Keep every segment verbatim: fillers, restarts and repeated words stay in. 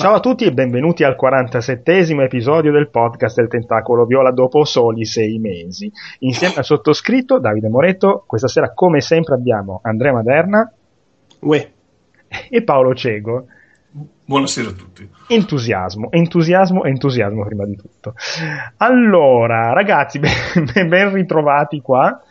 Ciao a tutti e benvenuti al quarantasettesimo episodio del podcast del Tentacolo Viola dopo soli sei mesi. Insieme al sottoscritto Davide Moretto, questa sera come sempre abbiamo Andrea Maderna Uè. e Paolo Cego. Buonasera a tutti. Entusiasmo, entusiasmo, entusiasmo prima di tutto. Allora ragazzi, ben, ben ritrovati qua.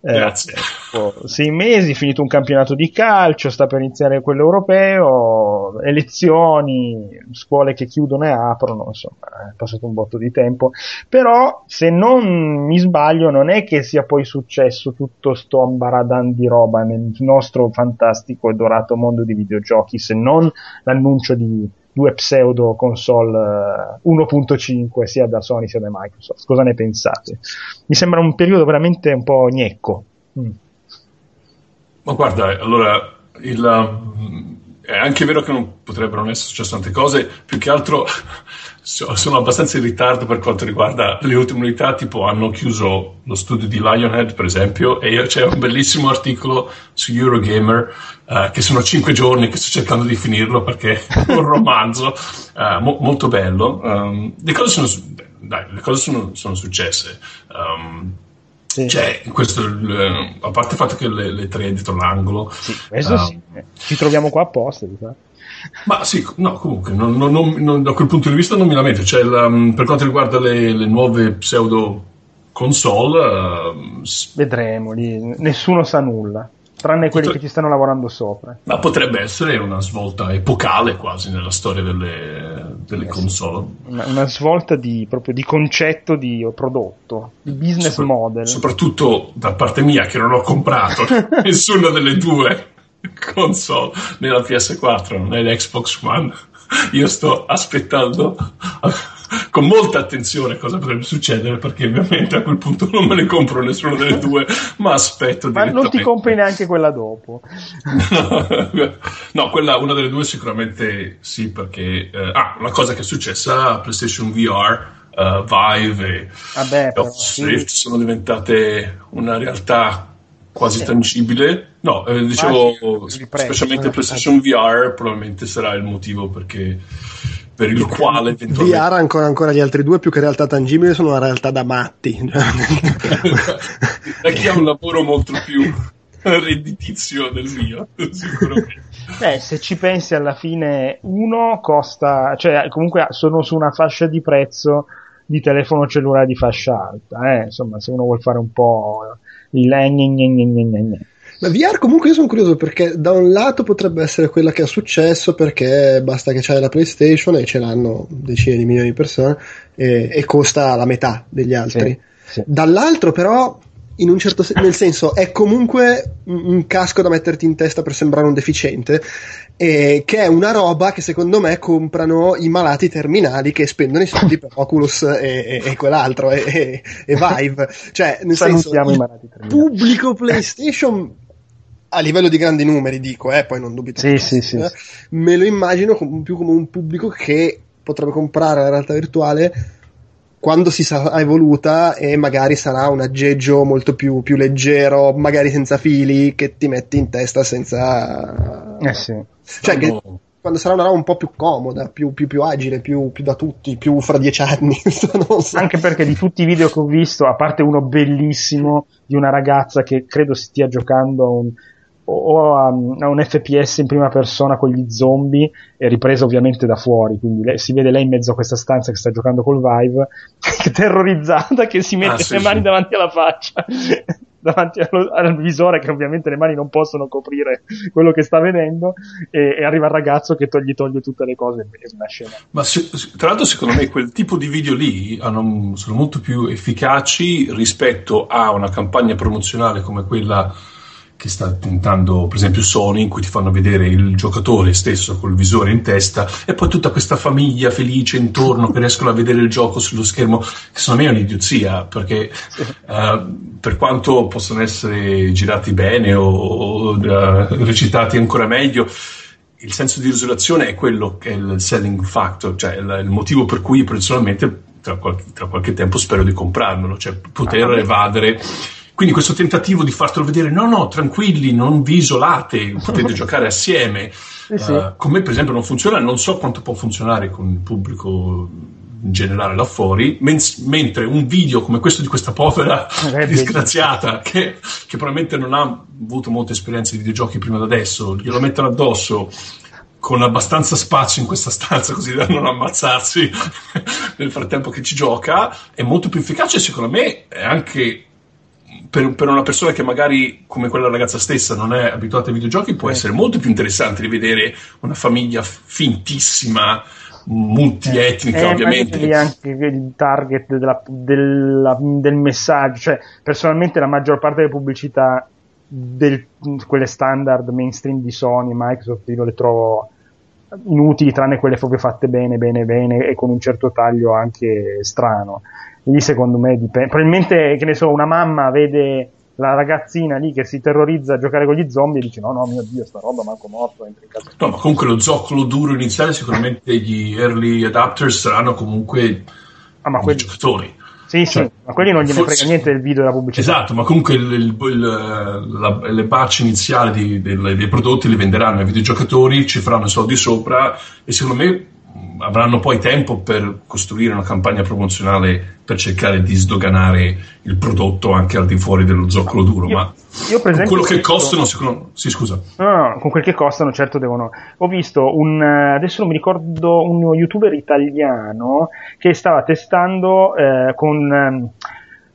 Grazie. Eh, sei mesi, finito un campionato di calcio, sta per iniziare quello europeo, elezioni, scuole che chiudono e aprono, insomma è passato un botto di tempo, però se non mi sbaglio non è che sia poi successo tutto sto ambaradan di roba nel nostro fantastico e dorato mondo di videogiochi, se non l'annuncio di due pseudo console uno punto cinque sia da Sony sia da Microsoft. Cosa ne pensate? Mi sembra un periodo veramente un po' gnecco. Mm. Ma guarda, allora il, è anche vero che non potrebbero non essere successe tante cose, più che altro so, sono abbastanza in ritardo per quanto riguarda le ultime novità, tipo hanno chiuso lo studio di Lionhead per esempio, e io, c'è un bellissimo articolo su Eurogamer uh, che sono cinque giorni che sto cercando di finirlo perché è un romanzo uh, mo- molto bello. Um, le cose sono, dai, le cose sono, sono successe. Um, Sì. Cioè, questo, eh, a parte il fatto che le, le tre è dietro l'angolo, sì, questo um, sì. Ci troviamo qua apposta. Ma sì, no, comunque, non, non, non, non, da quel punto di vista non mi lamento. Cioè, la, per quanto riguarda le, le nuove pseudo console, uh, vedremo lì. Nessuno sa nulla, tranne quelli potre... che ci stanno lavorando sopra. Ma potrebbe essere una svolta epocale quasi nella storia delle, delle eh, console. Una, una svolta di, proprio di concetto di prodotto, di business Sopr- model. Soprattutto da parte mia che non ho comprato nessuna delle due console, né la P S quattro né la Xbox One. Io sto aspettando con molta attenzione cosa potrebbe succedere, perché ovviamente a quel punto non me ne compro nessuno delle due, ma aspetto ma direttamente. Non ti compri neanche quella dopo? No, quella, una delle due sicuramente sì, perché eh, ah, una cosa che è successa, PlayStation V R, uh, Vive e Vabbè, però, Swift sì. sono diventate una realtà quasi sì. tangibile. No, eh, dicevo, specialmente PlayStation V R probabilmente sarà il motivo perché per il quale eventualmente... V R ancora, ancora gli altri due più che realtà tangibile sono una realtà da matti. Da chi ha un lavoro molto più redditizio del mio, sicuramente. Beh, se ci pensi alla fine uno costa, cioè comunque sono su una fascia di prezzo di telefono cellulare di fascia alta, eh? Insomma, se uno vuol fare un po' il la V R, comunque io sono curioso perché da un lato potrebbe essere quella che è successo perché basta che c'hai la PlayStation e ce l'hanno decine di milioni di persone e, e costa la metà degli altri, sì, sì. Dall'altro però in un certo sen- nel senso è comunque un casco da metterti in testa per sembrare un deficiente, eh, che è una roba che secondo me comprano i malati terminali che spendono i soldi per Oculus e, e, e quell'altro e, e, e Vive, cioè nel senso il pubblico PlayStation a livello di grandi numeri dico, eh, poi non dubito, sì, sì, sì, me lo immagino com- più come un pubblico che potrebbe comprare la realtà virtuale quando si sarà evoluta e magari sarà un aggeggio molto più, più leggero, magari senza fili, che ti metti in testa senza... Eh sì. Cioè, che, quando sarà una roba un po' più comoda, più, più, più agile, più, più da tutti, più fra dieci anni. Non so. Anche perché di tutti i video che ho visto, a parte uno bellissimo di una ragazza che credo stia giocando a un... o a, a un F P S in prima persona con gli zombie, è ripreso ovviamente da fuori, quindi lei, si vede lei in mezzo a questa stanza che sta giocando col Vive terrorizzata, che si mette ah, sì, le mani sì. davanti alla faccia davanti allo, al visore, che ovviamente le mani non possono coprire quello che sta vedendo, e, e arriva il ragazzo che togli toglie tutte le cose, è una scena. Ma se, tra l'altro secondo me quel tipo di video lì hanno, sono molto più efficaci rispetto a una campagna promozionale come quella che sta tentando per esempio Sony, in cui ti fanno vedere il giocatore stesso col visore in testa e poi tutta questa famiglia felice intorno che riescono a vedere il gioco sullo schermo, che secondo me è un'idiozia, perché uh, per quanto possono essere girati bene o, o uh, recitati ancora meglio, il senso di isolazione è quello che è il selling factor, cioè il, il motivo per cui personalmente tra qualche, tra qualche tempo spero di comprarmelo, cioè poter ah, evadere Quindi questo tentativo di fartelo vedere, no no, tranquilli, non vi isolate, potete giocare assieme, eh sì. uh, con me per esempio non funziona, non so quanto può funzionare con il pubblico in generale là fuori, men- mentre un video come questo di questa povera Red disgraziata che, che probabilmente non ha avuto molte esperienze di videogiochi prima da adesso, glielo mettono addosso con abbastanza spazio in questa stanza così da non ammazzarsi nel frattempo che ci gioca, è molto più efficace secondo me, è anche per, per una persona che magari come quella ragazza stessa non è abituata ai videogiochi, può eh. essere molto più interessante di vedere una famiglia fintissima, multietnica, eh, ovviamente, e anche il target della, della, del messaggio, cioè personalmente la maggior parte delle pubblicità del, quelle standard mainstream di Sony, Microsoft, io le trovo inutili, tranne quelle proprio fatte bene bene bene e con un certo taglio anche strano. Lì secondo me dipende, probabilmente, che ne so, una mamma vede la ragazzina lì che si terrorizza a giocare con gli zombie e dice no no mio dio, sta roba manco morto, entra in casa. No, ma comunque lo zoccolo duro iniziale sicuramente gli early adapters saranno comunque ah, ma quelli... giocatori sì cioè, sì, ma quelli non gliene forse... frega niente del video della pubblicità, esatto, ma comunque il, il, il, la, le batch iniziali di, dei, dei prodotti li venderanno ai videogiocatori, ci faranno i soldi sopra e secondo me avranno poi tempo per costruire una campagna promozionale per cercare di sdoganare il prodotto anche al di fuori dello zoccolo duro. Io, ma io per esempio, con quello che visto... costano secondo... sì scusa no, no, no, con quel che costano certo devono. Ho visto un, adesso non mi ricordo, uno youtuber italiano che stava testando eh, con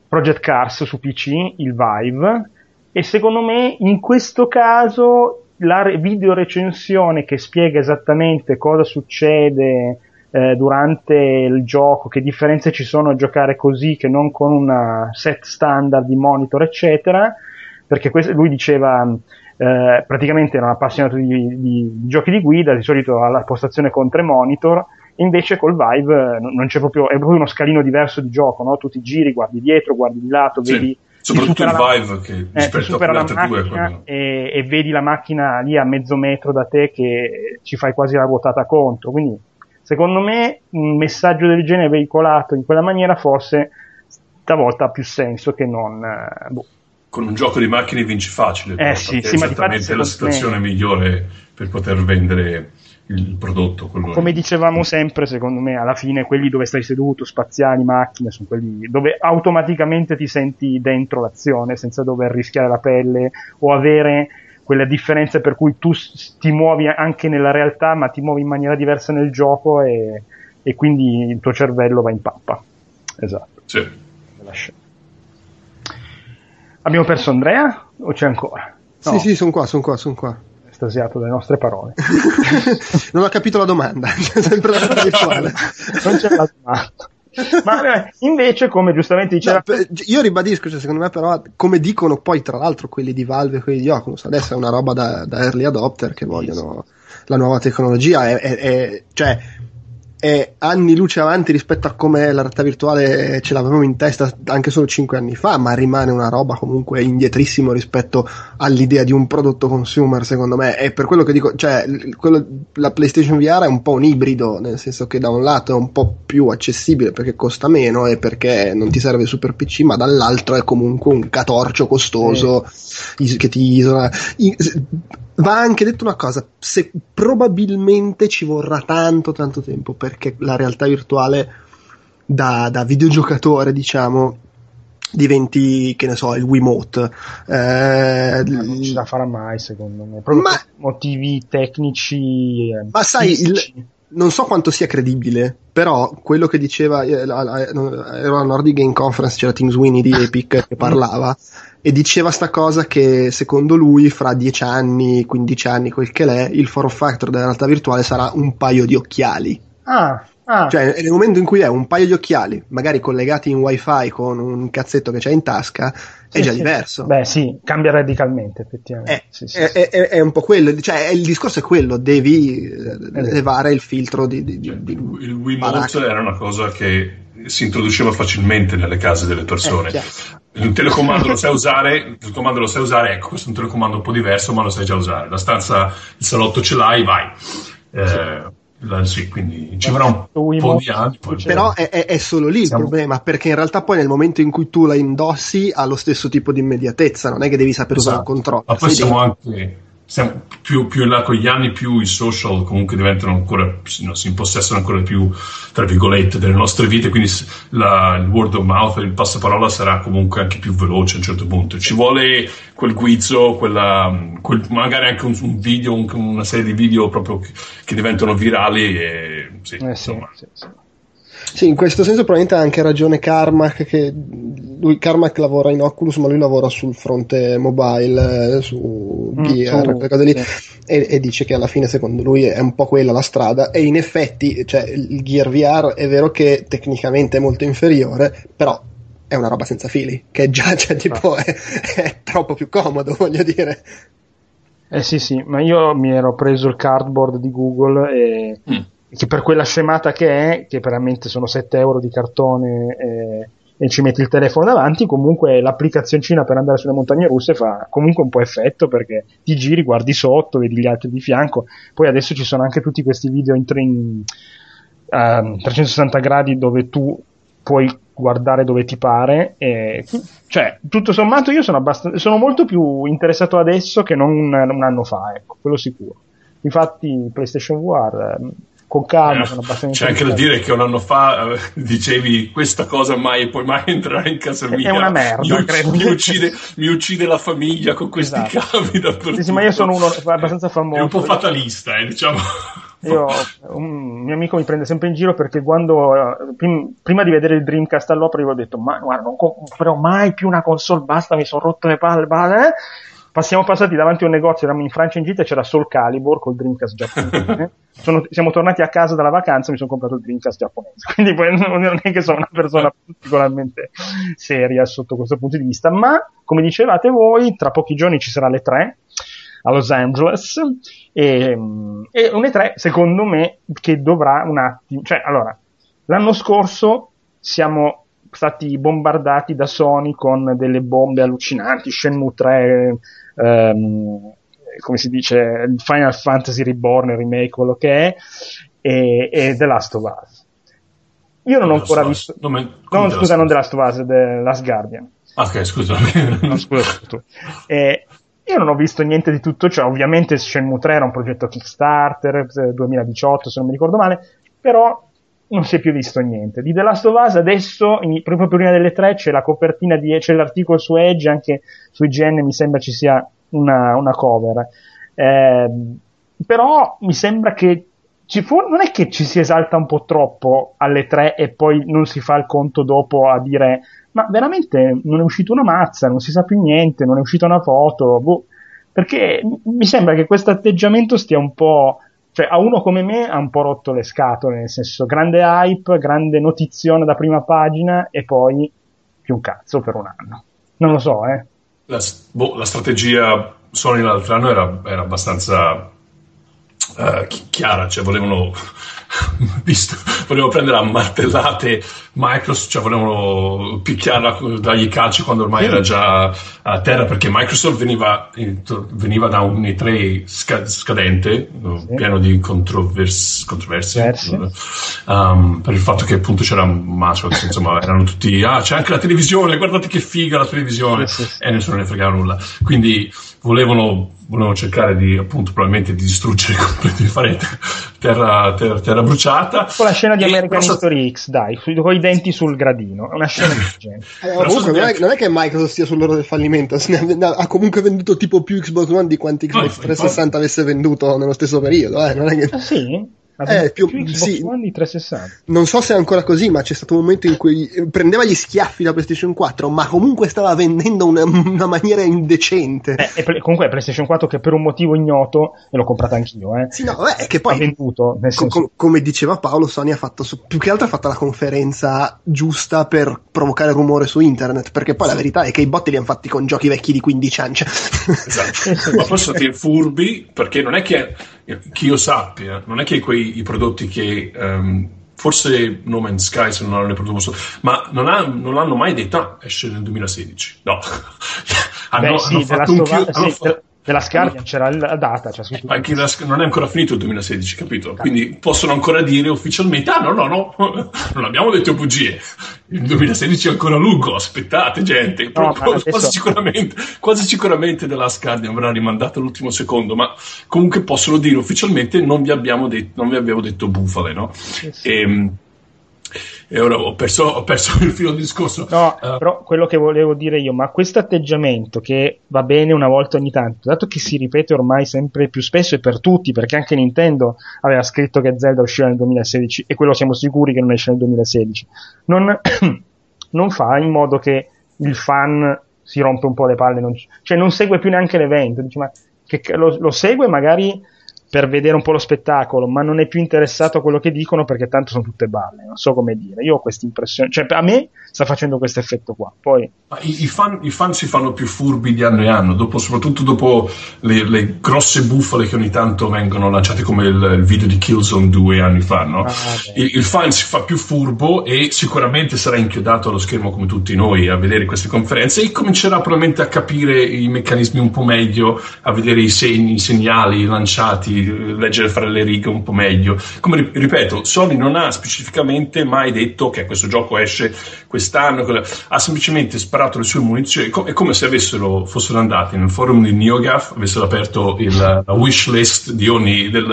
Project Cars su P C il Vive, e secondo me in questo caso la video recensione che spiega esattamente cosa succede eh, durante il gioco, che differenze ci sono a giocare così che non con una set standard di monitor eccetera, perché questo, lui diceva eh, praticamente era un appassionato di, di, di giochi di guida, di solito alla postazione con tre monitor, invece col Vive non c'è proprio, è proprio uno scalino diverso di gioco, no? Tu ti giri, guardi dietro, guardi di lato, sì. Vedi soprattutto il Vive che eh, ti supera la macchina e, e vedi la macchina lì a mezzo metro da te che ci fai quasi la ruotata contro, quindi secondo me un messaggio del genere veicolato in quella maniera forse stavolta ha più senso che non boh. Con un gioco di macchine vinci facile, eh, sì, sì, è esattamente la situazione me... migliore per poter vendere il prodotto, quello come è. Dicevamo sempre, secondo me alla fine quelli dove stai seduto, spaziali, macchine, sono quelli dove automaticamente ti senti dentro l'azione senza dover rischiare la pelle o avere quella differenza per cui tu ti muovi anche nella realtà ma ti muovi in maniera diversa nel gioco e, e quindi il tuo cervello va in pappa. Esatto, sì. Abbiamo perso Andrea o c'è ancora? No. Sì sì, sono qua, sono qua, sono qua estasiato dalle nostre parole. Non ho capito la domanda. Sempre la domanda. Non c'è la domanda. Ma invece, come giustamente diceva, no, io ribadisco, cioè, secondo me però, come dicono poi tra l'altro quelli di Valve e quelli di Oculus, adesso è una roba da, da early adopter che vogliono la nuova tecnologia, è, è, è, cioè è anni luce avanti rispetto a come la realtà virtuale ce l'avevamo in testa anche solo cinque anni fa, ma rimane una roba comunque indietrissimo rispetto all'idea di un prodotto consumer, secondo me. E per quello che dico, cioè quello, la PlayStation V R è un po' un ibrido, nel senso che da un lato è un po' più accessibile perché costa meno e perché non ti serve il super P C, ma dall'altro è comunque un catorcio costoso eh. che ti isola. Va anche detto una cosa, se probabilmente ci vorrà tanto tanto tempo perché la realtà virtuale da, da videogiocatore, diciamo, diventi, che ne so, il Wiimote. Eh, non ce la farà mai secondo me, proprio ma, per motivi tecnici. Eh, ma sai, il, non so quanto sia credibile, però quello che diceva, ero alla Nordic Game Conference, c'era Tim Sweeney di Epic che parlava e diceva sta cosa che secondo lui fra dieci anni, quindici anni, quel che l'è, il form factor della realtà virtuale sarà un paio di occhiali. Ah, ah. Cioè nel momento in cui è un paio di occhiali magari collegati in wifi con un cazzetto che c'è in tasca, sì, è già sì. diverso. Beh sì, cambia radicalmente effettivamente. È, sì, sì, è, sì. È, è un po' quello, cioè il discorso è quello, devi esatto. levare il filtro di, di, di, di il Wiimote era una cosa che si introduceva facilmente nelle case delle persone. Eh, il telecomando lo sai usare, il telecomando lo sai usare, ecco, questo è un telecomando un po' diverso, ma lo sai già usare. La stanza, il salotto ce l'hai, vai. Eh, La, sì, quindi ci vorrà un Wii po' di anni, poi però è, è solo lì siamo... il problema, perché in realtà poi nel momento in cui tu la indossi ha lo stesso tipo di immediatezza, non è che devi saper usare esatto. il controllo. Ma poi siamo anche siamo più, più in là con gli anni, più i social comunque diventano ancora, no, si impossessano ancora più, tra virgolette, delle nostre vite, quindi la, il word of mouth, il passaparola sarà comunque anche più veloce a un certo punto. Ci vuole quel guizzo, quella, quel, magari anche un, un video, un, una serie di video proprio che, che diventano virali e, sì, eh sì, sì, sì. Sì, in questo senso probabilmente ha anche ragione Carmack, che lui Carmack lavora in Oculus ma lui lavora sul fronte mobile, su Gear, mm, cose lì, sì. e, e dice che alla fine secondo lui è un po' quella la strada, e in effetti, cioè, il Gear V R è vero che tecnicamente è molto inferiore, però è una roba senza fili, che già, cioè, tipo, ah. è, è troppo più comodo, voglio dire. Eh sì sì, ma io mi ero preso il cardboard di Google e mm. che per quella scemata che è, che veramente sono sette euro di cartone eh, e ci metti il telefono davanti, comunque l'applicazioncina per andare sulle montagne russe fa comunque un po' effetto, perché ti giri, guardi sotto, vedi gli altri di fianco. Poi adesso ci sono anche tutti questi video in, tre, in uh, trecentosessanta gradi dove tu puoi guardare dove ti pare e, cioè, tutto sommato io sono, abbast- sono molto più interessato adesso che non un, un anno fa, ecco, quello sicuro. Infatti PlayStation V R eh, con calma, eh, sono abbastanza. C'è anche da dire che un anno fa eh, dicevi questa cosa mai puoi mai entrare in casa mia, è una merda, mi, credo. Mi, uccide, mi uccide la famiglia con questi esatto. cavi dappertutto. Sì, sì, ma io sono uno abbastanza famoso, è un po' fatalista, eh, diciamo. Io, un mio amico mi prende sempre in giro perché quando prim, prima di vedere il Dreamcast all'opera io ho detto ma guarda, non comprerò mai più una console, basta, mi sono rotto le palle, palle. Siamo passati davanti a un negozio, eravamo in Francia in gita e c'era Soul Calibur col Dreamcast giapponese. Sono, siamo tornati a casa dalla vacanza e mi sono comprato il Dreamcast giapponese, quindi poi non è che sono una persona particolarmente seria sotto questo punto di vista, ma come dicevate voi tra pochi giorni ci sarà l'E tre a Los Angeles e, e un E tre secondo me che dovrà un attimo, cioè, allora, l'anno scorso siamo stati bombardati da Sony con delle bombe allucinanti, Shenmue tre, ehm, come si dice, Final Fantasy Reborn, remake, quello che è, e, e The Last of Us. Io non ho ancora visto... No, ma... no scusa, non The Last of Us, The Last Guardian. Ok, scusa. No, scusa tu. Eh, io non ho visto niente di tutto ciò, cioè, ovviamente Shenmue tre era un progetto Kickstarter, duemiladiciotto se non mi ricordo male, però... non si è più visto niente. Di The Last of Us adesso, in, proprio prima delle tre, c'è la copertina di, c'è l'articolo su Edge, anche su I G N mi sembra ci sia una, una cover. Eh, però mi sembra che ci fu, non è che ci si esalta un po' troppo alle tre e poi non si fa il conto dopo a dire ma veramente non è uscita una mazza, non si sa più niente, non è uscita una foto, boh. Perché mi sembra che questo atteggiamento stia un po'... cioè a uno come me ha un po' rotto le scatole, nel senso grande hype, grande notizione da prima pagina e poi più un cazzo per un anno, non lo so. eh la, boh, la strategia Sony l'altro anno era, era abbastanza uh, chiara, cioè volevano visto, volevano prendere a martellate Microsoft, cioè volevano picchiarla, dargli calci quando ormai sì. era già a terra, perché Microsoft veniva, veniva da un E tre scadente, sì. pieno di controversie, controversie um, per il fatto che appunto c'era un macio, insomma erano tutti ah c'è anche la televisione, guardate che figa la televisione, sì, sì, sì. e nessuno ne fregava nulla, quindi volevano volevano cercare di appunto probabilmente di distruggere, di fare terra, terra, terra bruciata. Con la scena di American History X, dai, con i denti sul gradino, una scena del genere. Eh, comunque, non, è, non è che Microsoft sia sull'ora del fallimento, ha comunque venduto tipo più Xbox One di quanti Xbox no, trecentosessanta avesse venduto nello stesso periodo, eh, non è che... Ah, sì? Eh, più, più Xbox sì. One di trecentosessanta. Non so se è ancora così, ma c'è stato un momento in cui prendeva gli schiaffi da PlayStation quattro, ma comunque stava vendendo una, una maniera indecente. Eh, e pre- comunque è PlayStation quattro che per un motivo ignoto, e l'ho comprata anch'io, eh, sì, no, beh, che poi, ha venduto. Nel senso... com- come diceva Paolo, Sony ha fatto su- più che altro ha fatto la conferenza giusta per provocare rumore su internet, perché poi sì. la verità è che i botti li hanno fatti con giochi vecchi di quindici anni. Esatto. Ma posso dire furbi, perché non è che... che io sappia, non è che quei i prodotti che um, forse No Man's Sky se non hanno le prodotto, ma non, ha, non l'hanno mai detta, esce nel duemilasedici. No, hanno, Beh, sì, hanno fatto un chiudo. Sì, nella scarpa c'era la data, cioè scritto anche la, non è ancora finito il duemilasedici, capito? Quindi possono ancora dire ufficialmente ah no no no non abbiamo detto bugie, il duemilasedici è ancora lungo, aspettate gente. No, proprio, adesso... quasi sicuramente quasi sicuramente The Last Guardian avrà rimandato all'ultimo secondo, ma comunque possono dire ufficialmente non vi abbiamo detto, non vi abbiamo detto bufale, no? Sì, sì. E, e ora ho perso, ho perso il filo del discorso. No, uh, però quello che volevo dire io, ma questo atteggiamento che va bene una volta ogni tanto, dato che si ripete ormai sempre più spesso e per tutti, perché anche Nintendo aveva scritto che Zelda usciva nel duemilasedici e quello siamo sicuri che non esce nel duemilasedici, non, non fa in modo che il fan si rompe un po' le palle, non, cioè non segue più neanche l'evento, dice, ma che, lo, lo segue magari per vedere un po' lo spettacolo, ma non è più interessato a quello che dicono perché tanto sono tutte balle, non so come dire, io ho questa impressione, cioè a me sta facendo questo effetto qua. Poi i, i, fan, i fan si fanno più furbi di anno in anno, dopo, soprattutto dopo le, le grosse bufale che ogni tanto vengono lanciate come il, il video di Killzone due anni fa, no? Ah, il, il fan si fa più furbo e sicuramente sarà inchiodato allo schermo come tutti noi a vedere queste conferenze e comincerà probabilmente a capire i meccanismi un po' meglio, a vedere i segni, i segnali lanciati, leggere fra le righe un po' meglio. Come ripeto, Sony non ha specificamente mai detto che questo gioco esce quest'anno, ha semplicemente sparato le sue munizioni, è come se avessero, fossero andati nel forum di NeoGAF, avessero aperto il, la wish list di ogni del,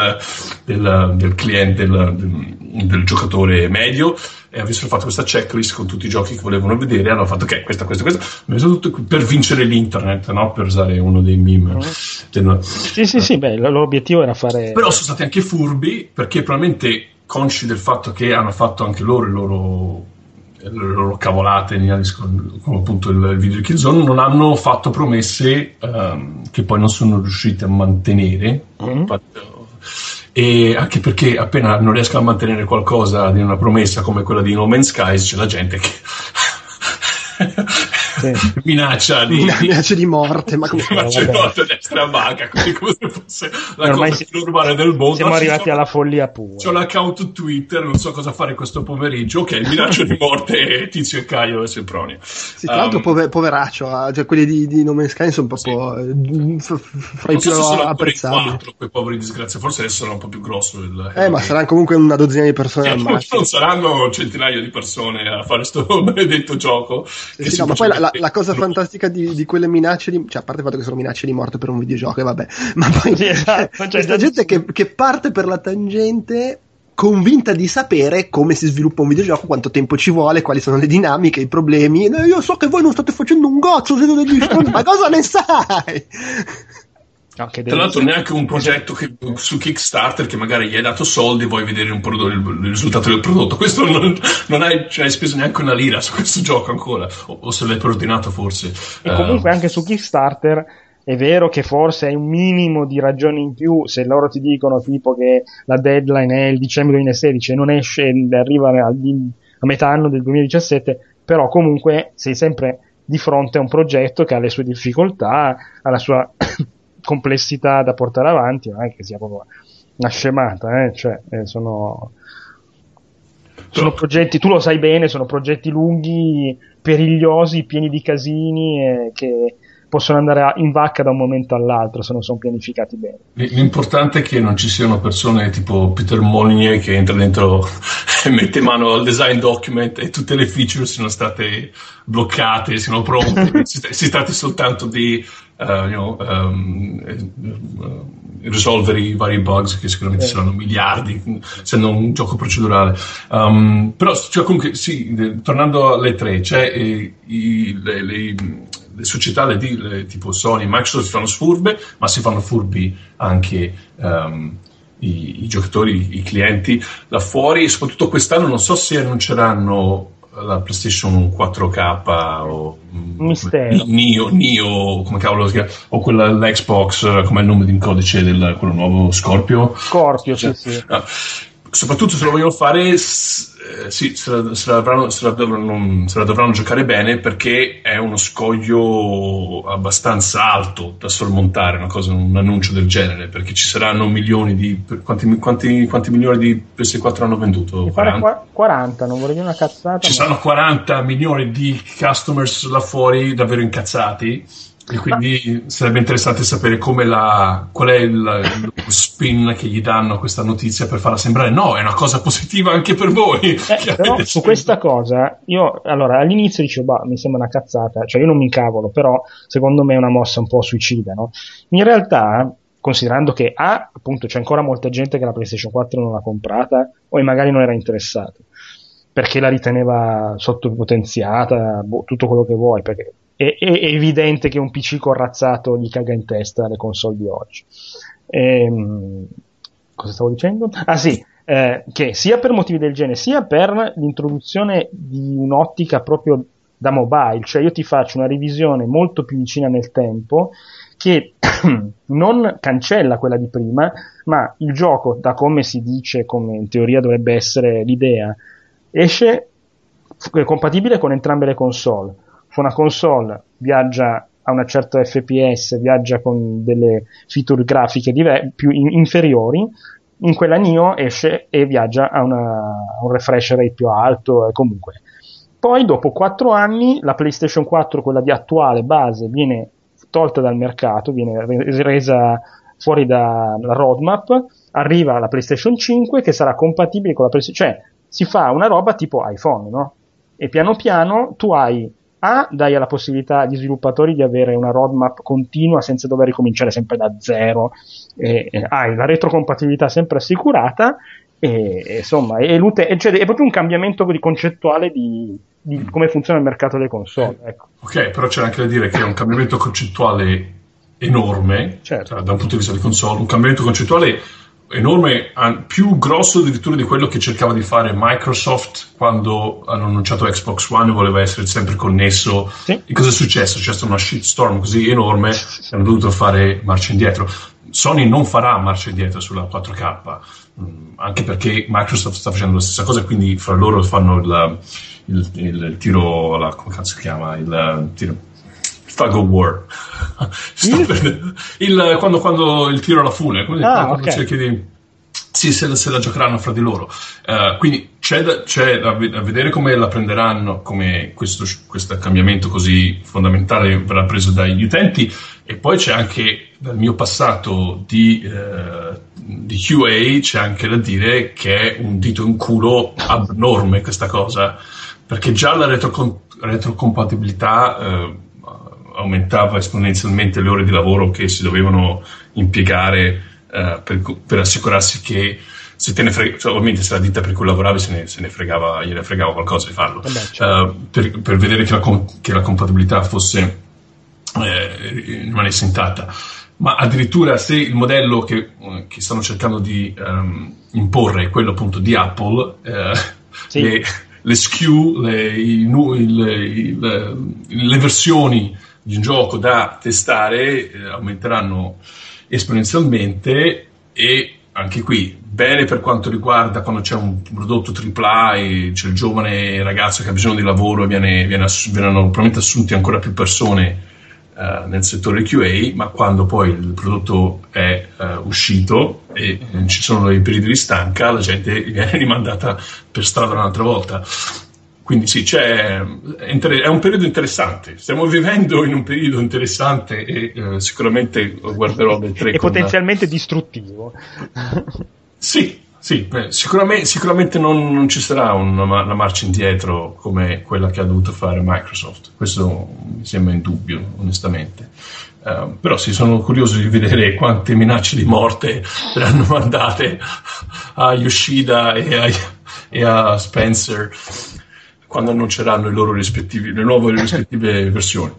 del, del cliente del, del, del giocatore medio e avessero fatto questa checklist con tutti i giochi che volevano vedere e hanno fatto ok, questa, questa, questa, tutto per vincere l'internet, no? Per usare uno dei meme. Mm. Del... Sì, sì, sì, beh, l'obiettivo era fare... Però sono stati anche furbi perché probabilmente consci del fatto che hanno fatto anche loro il loro... le loro cavolate come appunto il video di Killzone, non hanno fatto promesse um, che poi non sono riusciti a mantenere. Mm. E anche perché appena non riescono a mantenere qualcosa di una promessa come quella di No Man's Sky c'è la gente che sì. minaccia di minaccia di morte, ma come minaccia di morte destra vaga, come se fosse la ormai cosa si... più normale del mondo. Siamo arrivati sono... alla follia pura. C'ho l'account Twitter, non so cosa fare questo pomeriggio, ok, minaccio di morte Tizio e Caio e Sempronio. Sì, tra l'altro um, pover- poveraccio, cioè quelli di, di No Man's Sky sono proprio sì. fra, fra i più so apprezzabili. Quei poveri disgraziati, forse adesso sarà un po' più grosso il, eh, il... ma saranno comunque una dozzina di persone eh, al massimo. Non saranno centinaia di persone a fare sto maledetto gioco. Sì, sì, no, ma poi la, la, la cosa fantastica di, di quelle minacce di, cioè a parte il fatto che sono minacce di morte per un videogioco e vabbè, ma poi sì, esatto, questa gente che, che parte per la tangente convinta di sapere come si sviluppa un videogioco, quanto tempo ci vuole, quali sono le dinamiche, i problemi. No, io so che voi non state facendo un gozzo, siete degli stronzi, ma cosa ne sai? No, che tra l'altro neanche un progetto che, su Kickstarter che magari gli hai dato soldi e vuoi vedere un prodotto, il, il risultato del prodotto, questo non, non hai, cioè, hai speso neanche una lira su questo gioco ancora, o, o se l'hai preordinato forse. E comunque uh, anche su Kickstarter è vero che forse hai un minimo di ragioni in più se loro ti dicono tipo che la deadline è il dicembre duemilasedici e non esce, arriva a, a metà anno del duemiladiciassette, però comunque sei sempre di fronte a un progetto che ha le sue difficoltà, ha la sua... complessità da portare avanti, non è che sia proprio una scemata, eh? Cioè, eh, sono, sono progetti, tu lo sai bene, sono progetti lunghi, perigliosi, pieni di casini, eh, che possono andare in vacca da un momento all'altro se non sono pianificati bene. L'importante è che non ci siano persone tipo Peter Molyneux che entra dentro e mette mano al design document e tutte le feature siano state bloccate, siano pronte, si, si tratta soltanto di Uh, you know, um, uh, risolvere i vari bugs che sicuramente eh. saranno miliardi, se non un gioco procedurale. Um, però cioè, comunque sì, tornando alle tre, cioè eh, i, le, le, le società le, le, tipo Sony e Microsoft si fanno sfurbe, ma si fanno furbi anche um, i, i giocatori, i clienti là fuori, e soprattutto quest'anno non so se annunceranno la PlayStation quattro K o Neo, Neo come cavolo si chiama, o quella l'Xbox, come è il nome di un codice del quello nuovo Scorpio Scorpio cioè, sì, sì. Ah, soprattutto se lo vogliono fare sì, se la, se la, dovranno, se la, dovranno, se la dovranno giocare bene, perché è uno scoglio abbastanza alto da sormontare una cosa, un annuncio del genere, perché ci saranno milioni di quanti, quanti, quanti milioni di P S quattro hanno venduto? quaranta, non vorrei dire una cazzata, ci ma... saranno quaranta milioni di customers là fuori davvero incazzati E quindi sarebbe interessante sapere come la, qual è il, lo spin che gli danno a questa notizia per farla sembrare no, è una cosa positiva anche per voi. Eh, però su questa cosa io allora all'inizio dicevo bah, mi sembra una cazzata, cioè io non mi incavolo, però secondo me è una mossa un po' suicida, no? In realtà, considerando che A, appunto c'è ancora molta gente che la PlayStation quattro non l'ha comprata o magari non era interessata perché la riteneva sottopotenziata, boh, tutto quello che vuoi, perché È, è evidente che un P C corazzato gli caga in testa alle console di oggi. Ehm, cosa stavo dicendo? Ah sì, eh, che sia per motivi del genere, sia per l'introduzione di un'ottica proprio da mobile, cioè io ti faccio una revisione molto più vicina nel tempo che non cancella quella di prima, ma il gioco, da come si dice, come in teoria dovrebbe essere l'idea, esce è compatibile con entrambe le console. Una console viaggia a una certa F P S, viaggia con delle feature grafiche diver- più in- inferiori, in quella Neo esce e viaggia a, una, a un refresh rate più alto, e comunque. Poi dopo quattro anni la PlayStation quattro, quella di attuale base, viene tolta dal mercato, viene re- resa fuori dalla roadmap, arriva la PlayStation cinque che sarà compatibile con la PlayStation, cioè si fa una roba tipo iPhone, no? E piano piano tu hai A, dai alla possibilità agli sviluppatori di avere una roadmap continua senza dover ricominciare sempre da zero, e, e hai la retrocompatibilità sempre assicurata, e, e insomma è, è, cioè, è proprio un cambiamento di concettuale di, di come funziona il mercato delle console, ecco. Ok, però c'è anche da dire che è un cambiamento concettuale enorme, certo, cioè, da un punto di vista di console, un cambiamento concettuale enorme, più grosso addirittura di quello che cercava di fare Microsoft quando hanno annunciato Xbox One e voleva essere sempre connesso. Sì. E cosa è successo? C'è stata una shitstorm così enorme che hanno dovuto fare marcia indietro. Sony non farà marcia indietro sulla quattro K, anche perché Microsoft sta facendo la stessa cosa, quindi fra loro fanno il, il, il, il tiro, la, come cazzo si chiama? Il tiro Thug of War. il, il, quando, quando il tiro alla fune, quindi, ah, quando okay. cerchi di sì, se, se la giocheranno fra di loro, uh, quindi c'è da, c'è da vedere come la prenderanno, come questo, questo cambiamento così fondamentale verrà preso dagli utenti. E poi c'è anche dal mio passato di, eh, di Q A, c'è anche da dire che è un dito in culo abnorme questa cosa, perché già la retrocom- retrocompatibilità eh, aumentava esponenzialmente le ore di lavoro che si dovevano impiegare uh, per, per assicurarsi che se te ne fre- cioè, ovviamente se la ditta per cui lavoravi se ne, se ne fregava, gliene fregava qualcosa di farlo. Vabbè, certo. uh, per, per vedere che la, com- che la compatibilità fosse eh, rimanesse intatta. Ma addirittura se il modello che, che stanno cercando di um, imporre è quello appunto di Apple, uh, sì. le, le S K U, le, i, le, il, le versioni di un gioco da testare eh, aumenteranno esponenzialmente. E anche qui bene per quanto riguarda quando c'è un prodotto tripla A e c'è il giovane ragazzo che ha bisogno di lavoro e viene, viene ass- vengono probabilmente assunti ancora più persone eh, nel settore Q A, ma quando poi il prodotto è eh, uscito e eh, ci sono dei periodi di stanca, la gente viene rimandata per strada un'altra volta. Quindi sì, cioè, è un periodo interessante, stiamo vivendo in un periodo interessante e eh, sicuramente guarderò del tre. E con... potenzialmente distruttivo. Sì, sì, beh, sicuramente, sicuramente non, non ci sarà una, una marcia indietro come quella che ha dovuto fare Microsoft, questo mi sembra in dubbio, onestamente. Uh, però sì, sono curioso di vedere quante minacce di morte saranno mandate a Yoshida e a, e a Spencer quando annunceranno i loro rispettivi, le nuove le rispettive versioni.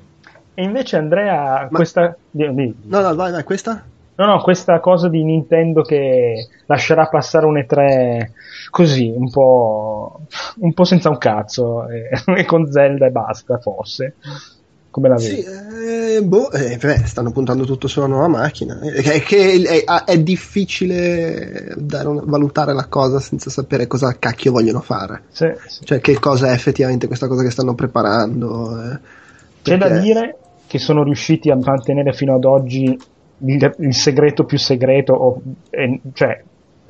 E invece Andrea, ma questa di, di, no no vai, vai questa no no questa cosa di Nintendo che lascerà passare un E tre così un po' un po' senza un cazzo e, e con Zelda e basta, forse, come la vedi? Sì, eh, boh, eh, beh, stanno puntando tutto sulla nuova macchina, è che è, è, è difficile dare un, valutare la cosa senza sapere cosa cacchio vogliono fare, sì, sì. Cioè che cosa è effettivamente questa cosa che stanno preparando, eh, perché... c'è da dire che sono riusciti a mantenere fino ad oggi il, il segreto più segreto, o, eh, cioè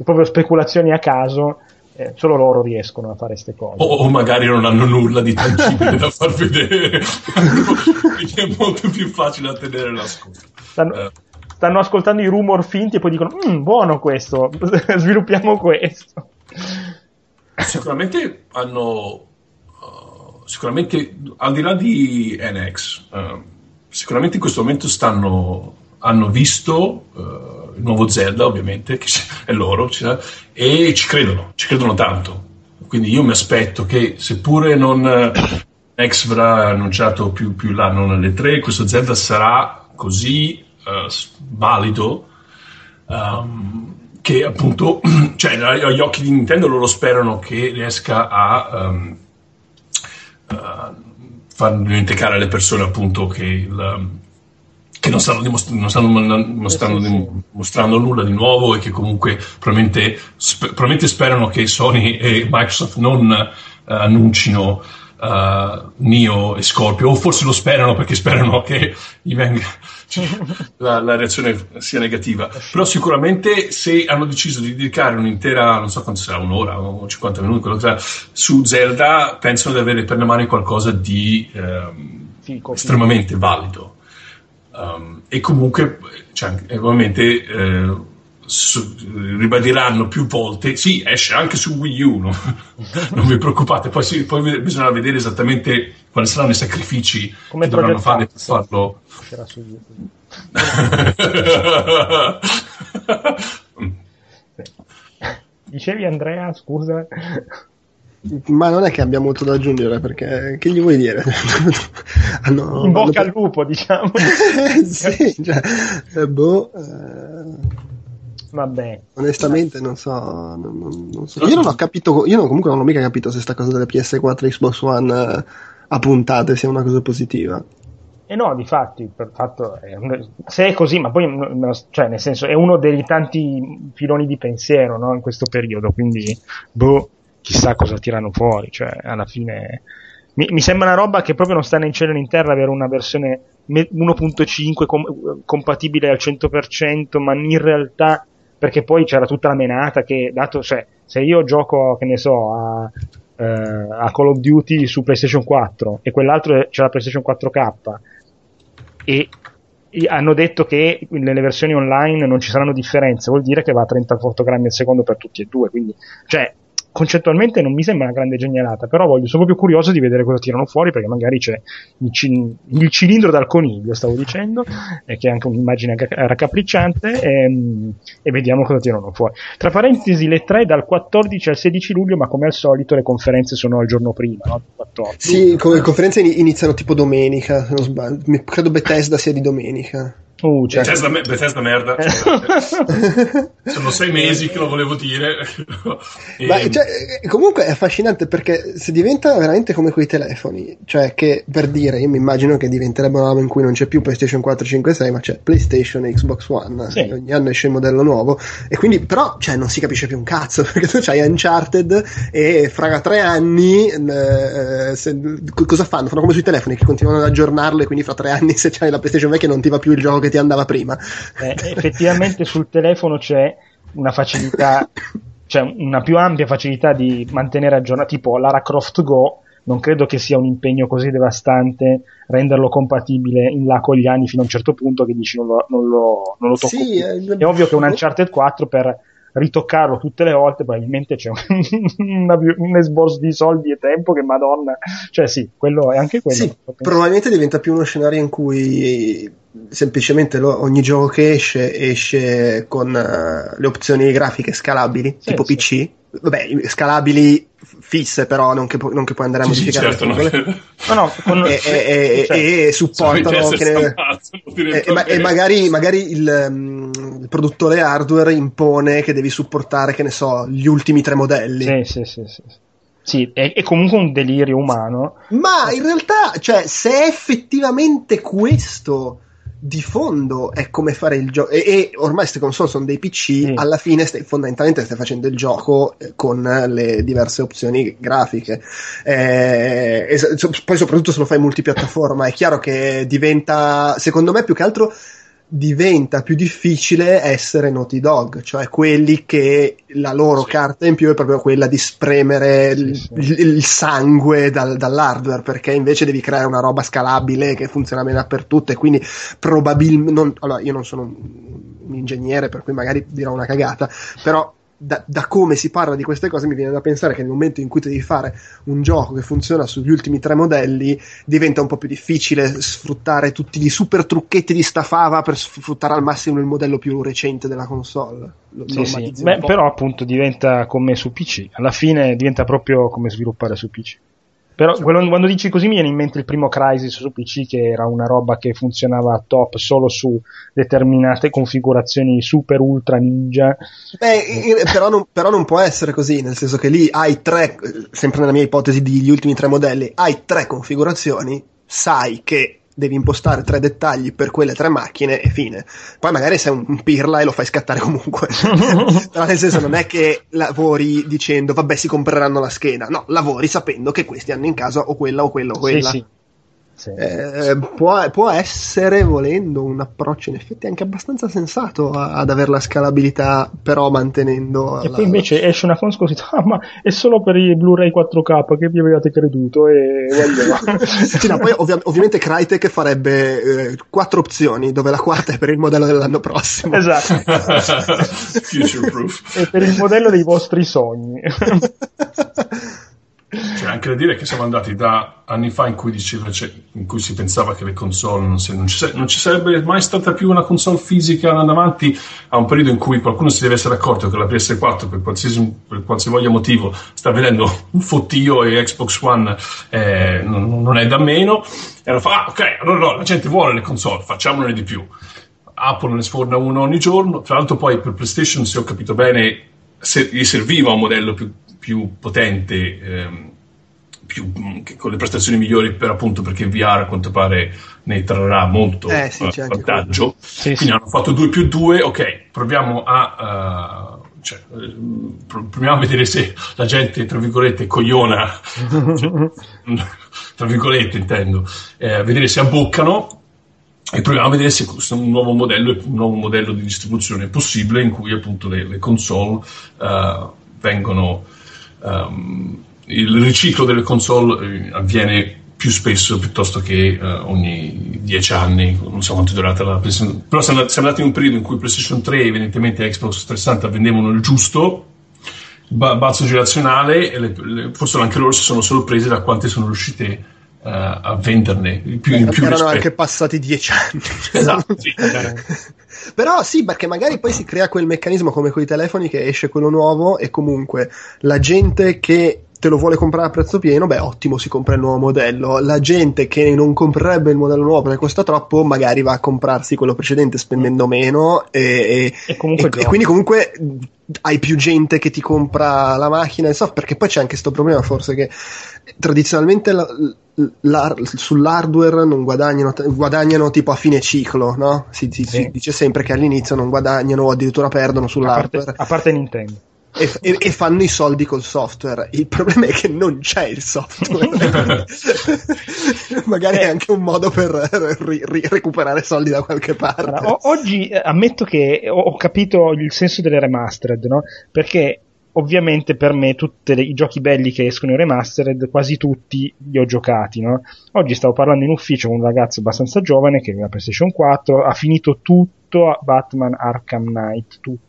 proprio speculazioni a caso eh, solo loro riescono a fare queste cose. O, o magari non hanno nulla di tangibile da far vedere, perché è molto più facile da tenere nascosto. Stanno, eh. stanno ascoltando i rumor finti e poi dicono mmm, buono questo, sviluppiamo questo. Sicuramente hanno... Uh, sicuramente, al di là di N X, uh, sicuramente in questo momento stanno... hanno visto... Uh, il nuovo Zelda, ovviamente, che è loro, cioè, e ci credono, ci credono tanto. Quindi io mi aspetto che, seppure non X verrà annunciato più, più là, non alle tre, questo Zelda sarà così uh, valido um, che appunto, cioè, agli occhi di Nintendo loro sperano che riesca a um, uh, far dimenticare alle persone appunto che il che non stanno, dimostra- non stanno, non stanno dim- mostrando nulla di nuovo e che comunque probabilmente, sper- probabilmente sperano che Sony e Microsoft non uh, annuncino uh, Neo e Scorpio, o forse lo sperano perché sperano che gli venga, cioè, la, la reazione sia negativa. Però sicuramente se hanno deciso di dedicare un'intera, non so quanto sarà, un'ora o cinquanta minuti, quello che sarà, su Zelda, pensano di avere per le mani qualcosa di ehm, fico, estremamente fico. valido. Um, e comunque, cioè, ovviamente eh, su, ribadiranno più volte, sì, esce anche su Wii U, no? Non vi preoccupate, poi, sì, poi bisogna vedere esattamente quali saranno i sacrifici come che dovranno fare per farlo. Dicevi Andrea, scusa. Ma non è che abbia molto da aggiungere, perché che gli vuoi dire? hanno, In bocca hanno... al lupo, diciamo. sì, cioè, boh. Eh... Vabbè. Onestamente non so, non, non, non so. Io non ho capito, io non, comunque non ho mica capito se sta cosa delle P S quattro e Xbox One eh, a puntate sia una cosa positiva. E eh no, difatti, per fatto, eh, se è così, ma poi, cioè, nel senso, è uno dei tanti filoni di pensiero, no, in questo periodo, quindi boh. Chissà cosa tirano fuori, cioè alla fine mi, mi sembra una roba che proprio non sta né in cielo né in terra avere una versione uno punto cinque com- compatibile al cento per cento, ma in realtà, perché poi c'era tutta la menata che dato, cioè se io gioco, che ne so, a, eh, a Call of Duty su PlayStation quattro e quell'altro c'è la PlayStation quattro K e hanno detto che nelle versioni online non ci saranno differenze, vuol dire che va a trentotto grammi al secondo per tutti e due, quindi cioè concettualmente non mi sembra una grande genialata, però voglio, sono proprio curioso di vedere cosa tirano fuori, perché magari c'è il, cil- il cilindro dal coniglio, stavo dicendo, eh, che è anche un'immagine raccapricciante, ehm, e vediamo cosa tirano fuori. Tra parentesi, le tre dal quattordici al sedici luglio, ma come al solito le conferenze sono il giorno prima, no? quattordici Sì, come le conferenze iniziano tipo domenica, se non sbaglio. Credo Bethesda sia di domenica. Uh, certo. Bethesda, me- Bethesda merda, cioè, sono sei mesi che lo volevo dire. e... Ma, cioè, comunque è affascinante, perché se diventa veramente come quei telefoni, cioè che, per dire, io mi immagino che diventerebbe una roba in cui non c'è più PlayStation quattro, cinque, sei, ma c'è PlayStation e Xbox One, sì. Ogni anno esce il modello nuovo e quindi però, cioè, non si capisce più un cazzo, perché tu c'hai Uncharted e fra tre anni eh, se, cosa fanno? Fanno come sui telefoni che continuano ad aggiornarlo, e quindi fra tre anni se c'hai la PlayStation vecchia non ti va più il gioco che ti andava prima. Eh, effettivamente sul telefono c'è una facilità, cioè una più ampia facilità di mantenere aggiornato, tipo Lara Croft Go, non credo che sia un impegno così devastante renderlo compatibile in là con gli anni fino a un certo punto che dici non lo, non lo, non lo tocco sì, più. È... è ovvio che un Uncharted quattro per ritoccarlo tutte le volte probabilmente c'è una, un esborso di soldi e tempo che madonna, cioè sì, quello è anche quello. Sì, probabilmente diventa più uno scenario in cui semplicemente lo, ogni gioco che esce esce con uh, le opzioni grafiche scalabili, sì, tipo sì. P C, vabbè, scalabili fisse, però non che, pu- non che puoi andare a modificare, sì, certo, no. No, no, con... e, e, certo. e, e supportano che ne... stampato, e, e, ma, e magari, magari il, um, il produttore hardware impone che devi supportare, che ne so, gli ultimi tre modelli, sì sì sì, sì. Sì, è, è comunque un delirio umano, ma in realtà, cioè, se è effettivamente questo di fondo è come fare il gioco, e, e ormai queste console sono dei P C, sì. Alla fine stai, fondamentalmente stai facendo il gioco eh, con le diverse opzioni grafiche, eh, e so, poi soprattutto se lo fai multipiattaforma è chiaro che diventa, secondo me, più che altro diventa più difficile essere Naughty Dog, cioè quelli che la loro sì. carta in più è proprio quella di spremere sì, sì. Il, il sangue dal, dall'hardware, perché invece devi creare una roba scalabile che funziona bene dappertutto, e quindi probabilmente, allora io non sono un, un ingegnere, per cui magari dirò una cagata, però Da, da come si parla di queste cose mi viene da pensare che nel momento in cui devi fare un gioco che funziona sugli ultimi tre modelli diventa un po' più difficile sfruttare tutti gli super trucchetti di Stafava per sfruttare al massimo il modello più recente della console. Lo, sì, sì. Beh, però appunto diventa come su P C, alla fine diventa proprio come sviluppare su P C. Però sì. quello, quando dici così mi viene in mente il primo Crysis su P C, che era una roba che funzionava a top solo su determinate configurazioni super ultra ninja. Beh, però, non, però non può essere così, nel senso che lì hai tre, sempre nella mia ipotesi degli ultimi tre modelli, hai tre configurazioni, sai che devi impostare tre dettagli per quelle tre macchine e fine. Poi magari sei un pirla e lo fai scattare comunque. Però nel senso non è che lavori dicendo vabbè si compreranno la scheda, no, lavori sapendo che questi hanno in casa o quella o quella o quella. Sì, sì. Eh, sì. Può, può essere, volendo, un approccio in effetti anche abbastanza sensato a, ad avere la scalabilità, però mantenendo... E la... poi invece esce una console così, ah, ma è solo per i Blu-ray quattro K, che vi avevate creduto, e sì, no, poi ovvia- ovviamente Crytek farebbe eh, quattro opzioni, dove la quarta è per il modello dell'anno prossimo. Esatto. Future proof. È per il modello dei vostri sogni. C'è anche da dire che siamo andati da anni fa in cui, diceva, in cui si pensava che le console non, se, non, ci, non ci sarebbe mai stata più una console fisica andando avanti, a un periodo in cui qualcuno si deve essere accorto che la P S quattro per qualsiasi per qualsivoglia motivo sta vedendo un fottio, e Xbox One eh, non, non è da meno, e allora fa ah, ok, allora no, la gente vuole le console, facciamone di più. Apple ne sforna uno ogni giorno, tra l'altro poi per PlayStation, se ho capito bene, se gli serviva un modello più più potente, ehm, più, con le prestazioni migliori, per appunto perché V R a quanto pare ne trarrà molto eh, sì, uh, vantaggio. Sì, quindi sì. hanno fatto due più due, ok, proviamo a uh, cioè, proviamo a vedere se la gente, tra virgolette, cogliona tra virgolette intendo, eh, vedere se abboccano, e proviamo a vedere se un nuovo modello un nuovo modello di distribuzione è possibile, in cui appunto le, le console uh, vengono Um, il riciclo delle console avviene più spesso piuttosto che uh, ogni dieci anni, non so quanto è durata la PlayStation, però siamo andati in un periodo in cui PlayStation tre, evidentemente Xbox trecentosessanta, vendevano il giusto ba- balzo generazionale, e le, le, forse anche loro si sono sorprese da quante sono riuscite uh, a venderne in più, eh, in più erano rispetto. Anche passati dieci anni. Esatto, sì, però sì, perché magari poi si crea quel meccanismo come con i telefoni, che esce quello nuovo e comunque la gente che te lo vuole comprare a prezzo pieno, beh ottimo, si compra il nuovo modello, la gente che non comprerebbe il modello nuovo perché costa troppo, magari va a comprarsi quello precedente spendendo meno, e, e, e, comunque e, e quindi comunque hai più gente che ti compra la macchina, insomma, perché poi c'è anche sto problema forse che tradizionalmente la, la, sull'hardware non guadagnano, guadagnano tipo a fine ciclo, no? Si, si, sì. si dice sempre che all'inizio non guadagnano o addirittura perdono sull'hardware, a parte, a parte Nintendo. E, e, e fanno i soldi col software. Il problema è che non c'è il software. Magari è anche un modo per ri, ri, recuperare soldi da qualche parte. Allora, o- oggi ammetto che ho, ho capito il senso delle remastered, no? Perché ovviamente per me tutti i giochi belli che escono in remastered, quasi tutti li ho giocati, no? Oggi stavo parlando in ufficio con un ragazzo abbastanza giovane che aveva la PlayStation quattro, ha finito tutto Batman Arkham Knight, tutto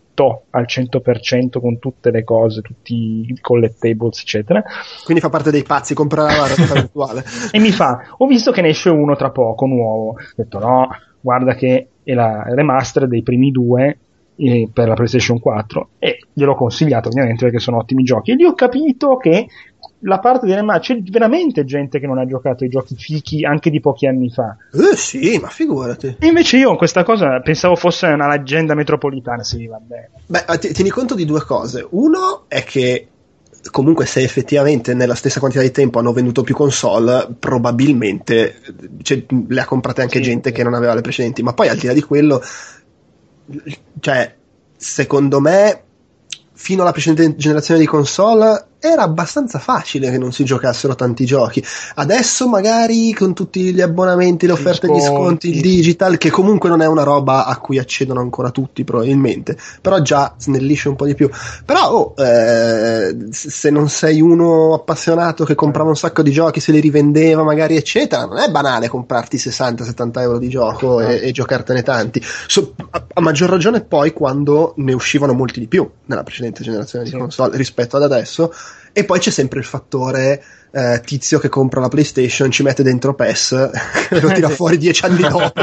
al cento per cento, con tutte le cose, tutti i collectables eccetera, quindi fa parte dei pazzi, compra la realtà virtuale. E mi fa, ho visto che ne esce uno tra poco nuovo, ho detto no, guarda che è la remaster dei primi due eh, per la PlayStation quattro, e gliel'ho consigliato ovviamente perché sono ottimi giochi, e lì ho capito che la parte delle ma c'è veramente gente che non ha giocato ai giochi fichi anche di pochi anni fa. Eh sì, ma figurati. E invece io questa cosa pensavo fosse una leggenda metropolitana. Sì, va bene. Beh, t- tieni conto di due cose. Uno è che comunque se effettivamente nella stessa quantità di tempo hanno venduto più console, probabilmente cioè, le ha comprate anche sì. gente che non aveva le precedenti. Ma poi al di là di quello, cioè secondo me fino alla precedente generazione di console era abbastanza facile che non si giocassero tanti giochi. Adesso magari con tutti gli abbonamenti, le offerte, gli sconti, il digital, che comunque non è una roba a cui accedono ancora tutti probabilmente, però già snellisce un po' di più. Però oh, eh, se non sei uno appassionato che comprava un sacco di giochi, se li rivendeva magari eccetera, non è banale comprarti sessanta settanta euro di gioco, no, e, e giocartene tanti, so, a, a maggior ragione poi quando ne uscivano molti di più nella precedente generazione di sì. console rispetto ad adesso. E poi c'è sempre il fattore eh, tizio che compra la PlayStation, ci mette dentro P E S, lo tira fuori dieci anni dopo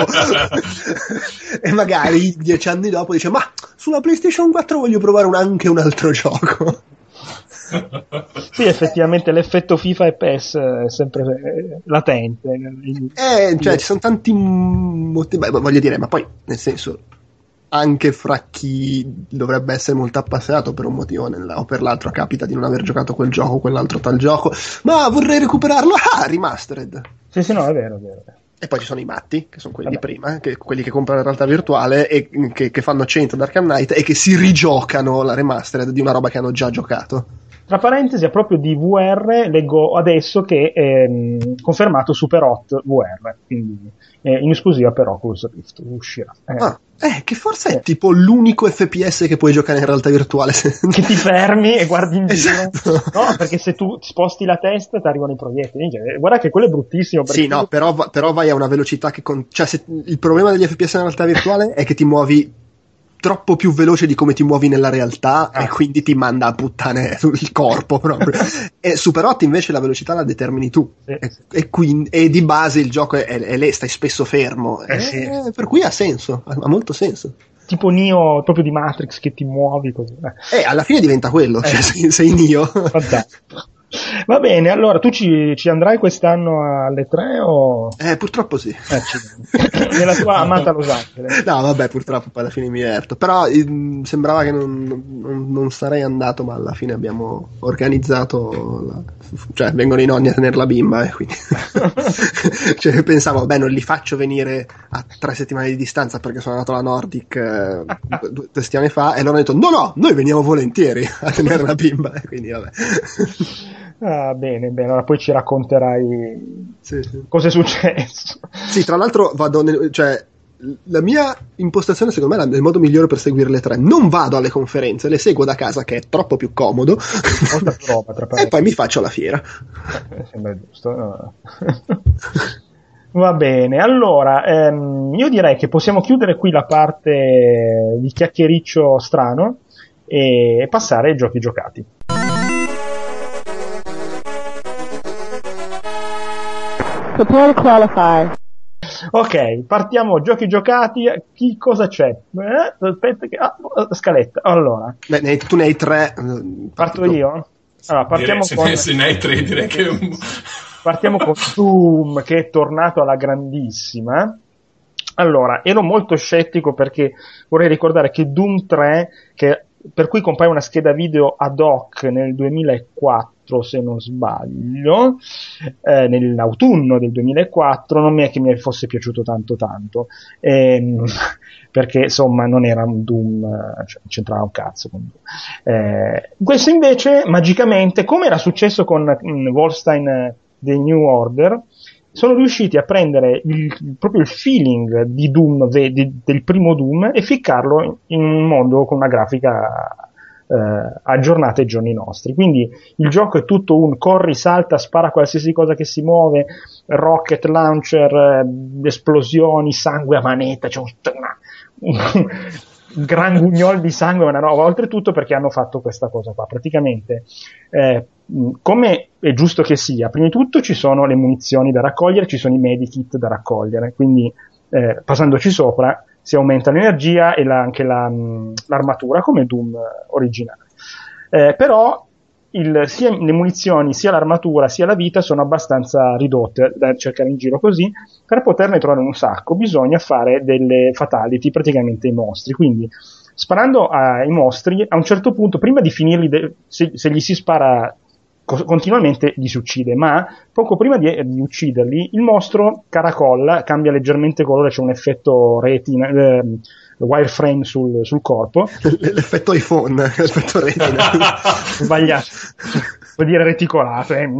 e magari dieci anni dopo dice: ma sulla PlayStation quattro voglio provare un, anche un altro gioco. Sì, effettivamente l'effetto FIFA e P E S è sempre latente, eh, cioè ci sono tanti motivi. Beh, voglio dire, ma poi nel senso, anche fra chi dovrebbe essere molto appassionato, per un motivo o per l'altro capita di non aver giocato quel gioco, quell'altro tal gioco, ma vorrei recuperarlo, ah, remastered. Sì, sì, no, è vero, è vero. E poi ci sono i matti, che sono quelli Vabbè. di prima, che, quelli che comprano in realtà virtuale e che, che fanno cento Arkham Knight e che si rigiocano la remastered di una roba che hanno già giocato. Tra parentesi, a proprio di V R, leggo adesso che è confermato Superhot V R, quindi in esclusiva per Oculus Rift uscirà. Eh. Ah, eh, che forse è eh. tipo l'unico F P S che puoi giocare in realtà virtuale. Che ti fermi e guardi in giro. Esatto. No, perché se tu sposti la testa ti arrivano i proiettili. Guarda che quello è bruttissimo. Sì, no, però, però vai a una velocità che... Con... Cioè, se... il problema degli F P S in realtà virtuale è che ti muovi troppo più veloce di come ti muovi nella realtà, ah. e quindi ti manda a puttane il corpo proprio. E Superhot invece la velocità la determini tu, eh, e, sì. e, quindi, e di base il gioco è, è lì, stai spesso fermo, eh, e, sì. per cui ha senso, ha molto senso, tipo Neo proprio di Matrix, che ti muovi così, eh. e alla fine diventa quello, eh. cioè, sei, sei Neo. Fantastico. Va bene, allora tu ci, ci andrai quest'anno alle tre o? Eh, purtroppo sì. Eh, Nella tua amata Los Angeles. No, vabbè, purtroppo poi alla fine mi diverto. Però ehm, sembrava che non, non, non sarei andato, ma alla fine abbiamo organizzato, la... cioè vengono i nonni a tenere la bimba, eh, quindi cioè, pensavo, beh, non li faccio venire a tre settimane di distanza perché sono andato alla Nordic eh, due settimane fa e loro hanno detto no, no, noi veniamo volentieri a tenere la bimba, eh, quindi vabbè. Ah, bene, bene, allora poi ci racconterai sì, sì. cosa è successo. Sì, tra l'altro vado nel, cioè la mia impostazione secondo me è il modo migliore per seguire le tre. Non vado alle conferenze, le seguo da casa, che è troppo più comodo. Molta più roba, tra parenti. E poi mi faccio la fiera. Eh, sembra giusto. No. Va bene, allora ehm, io direi che possiamo chiudere qui la parte di chiacchiericcio strano e passare ai giochi giocati. Prepare to qualify. Ok, partiamo. Giochi giocati. Chi cosa c'è? Eh, aspetta, che, ah, scaletta. Allora, ne, ne, tu ne hai tre. Parto io? Allora, partiamo direi, con. Se, se ne hai tre, direi che. Partiamo con Doom, che è tornato alla grandissima. Allora, ero molto scettico perché vorrei ricordare che Doom tre, che, per cui compare una scheda video ad hoc nel duemilaquattro. Se non sbaglio, eh, nell'autunno del duemilaquattro, non è che mi fosse piaciuto tanto tanto, ehm, perché insomma non era un Doom, cioè, c'entrava un cazzo con Doom. Eh, questo invece magicamente, come era successo con mh, Wolfenstein The New Order, sono riusciti a prendere il, proprio il feeling di Doom, de, de, del primo Doom, e ficcarlo in un mondo con una grafica Eh, aggiornate ai giorni nostri. Quindi il gioco è tutto un corri, salta, spara qualsiasi cosa che si muove, rocket launcher, eh, esplosioni, sangue a manetta, cioè un, un gran gugnol di sangue, una roba. Oltretutto perché hanno fatto questa cosa qua praticamente, eh, come è giusto che sia, prima di tutto ci sono le munizioni da raccogliere, ci sono i medikit da raccogliere, quindi eh, passandoci sopra si aumenta l'energia e la, anche la, l'armatura, come Doom originale. Eh, però il, sia le munizioni, sia l'armatura, sia la vita sono abbastanza ridotte da cercare in giro così. Per poterne trovare un sacco bisogna fare delle fatality praticamente ai mostri. Quindi sparando ai mostri, a un certo punto, prima di finirli, de- se, se gli si spara continuamente gli si uccide, ma poco prima di, di ucciderli il mostro caracolla, cambia leggermente colore, c'è un effetto retina, eh, wireframe sul, sul corpo, l'effetto iPhone, l'effetto retina sbagliato. vuol dire reticolate, eh.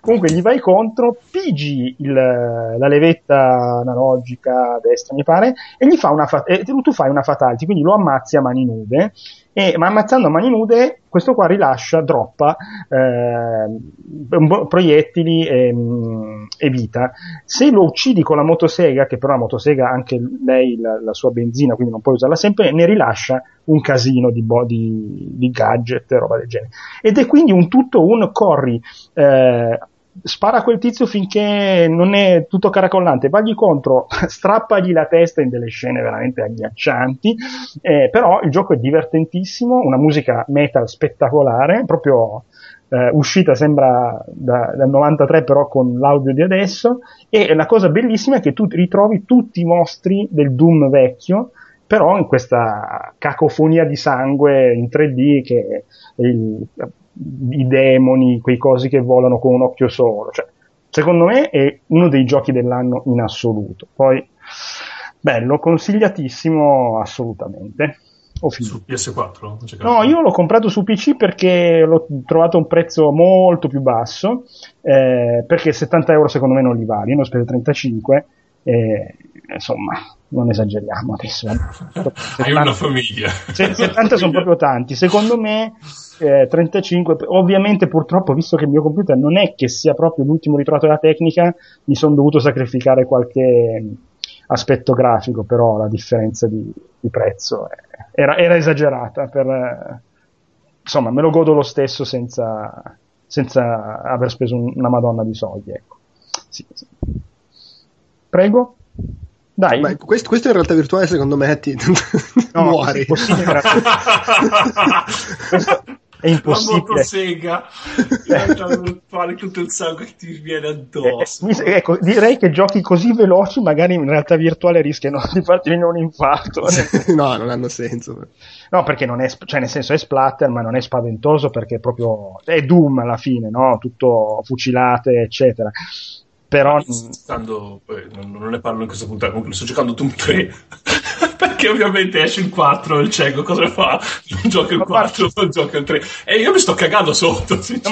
Comunque gli vai contro, pigi il, la levetta analogica a destra mi pare e gli fa una fa- e tu fai una fatality, quindi lo ammazzi a mani nude, e, ma ammazzando a mani nude questo qua rilascia, droppa eh, proiettili e, e vita. Se lo uccidi con la motosega, che però la motosega anche lei la, la sua benzina, quindi non puoi usarla sempre, ne rilascia un casino di, body, di gadget e roba del genere, ed è quindi un tutto un corri eh, spara quel tizio finché non è tutto caracollante, vagli contro, strappagli la testa in delle scene veramente agghiaccianti, eh, però il gioco è divertentissimo, una musica metal spettacolare, proprio eh, uscita sembra da, dal novantatré però con l'audio di adesso, e la cosa bellissima è che tu ritrovi tutti i mostri del Doom vecchio, però in questa cacofonia di sangue in tre D che il, i demoni, quei cosi che volano con un occhio solo, cioè, secondo me è uno dei giochi dell'anno in assoluto. Poi bello, consigliatissimo assolutamente. Ho su P S quattro? No, io l'ho comprato su P C perché l'ho trovato a un prezzo molto più basso, eh, perché settanta euro secondo me non li vale, io ne ho speso trentacinque, eh, insomma non esageriamo adesso. Hai una famiglia. settanta sono proprio tanti, secondo me. Eh, trentacinque, ovviamente purtroppo visto che il mio computer non è che sia proprio l'ultimo ritrovato della tecnica, mi sono dovuto sacrificare qualche aspetto grafico, però la differenza di, di prezzo era, era esagerata per, insomma me lo godo lo stesso senza, senza aver speso un, una madonna di soldi, ecco. Sì, sì. Prego. Dai. Beh, questo, questo in realtà virtuale secondo me ti no, muori. È impossibile. È impossibile. La motosega fare tutto il sangue che ti viene addosso. Eh, ecco, direi che giochi così veloci magari in realtà virtuale rischiano di farti venire un infarto. No, non hanno senso. No, perché non è, cioè nel senso è splatter, ma non è spaventoso perché è proprio è Doom alla fine, no? Tutto fucilate, eccetera. Però giocando, non, non ne parlo in questa puntata, comunque sto giocando Doom tre perché ovviamente esce il quattro, il cieco cosa fa? Non gioca il quattro, non gioca il tre e io mi sto cagando sotto. No,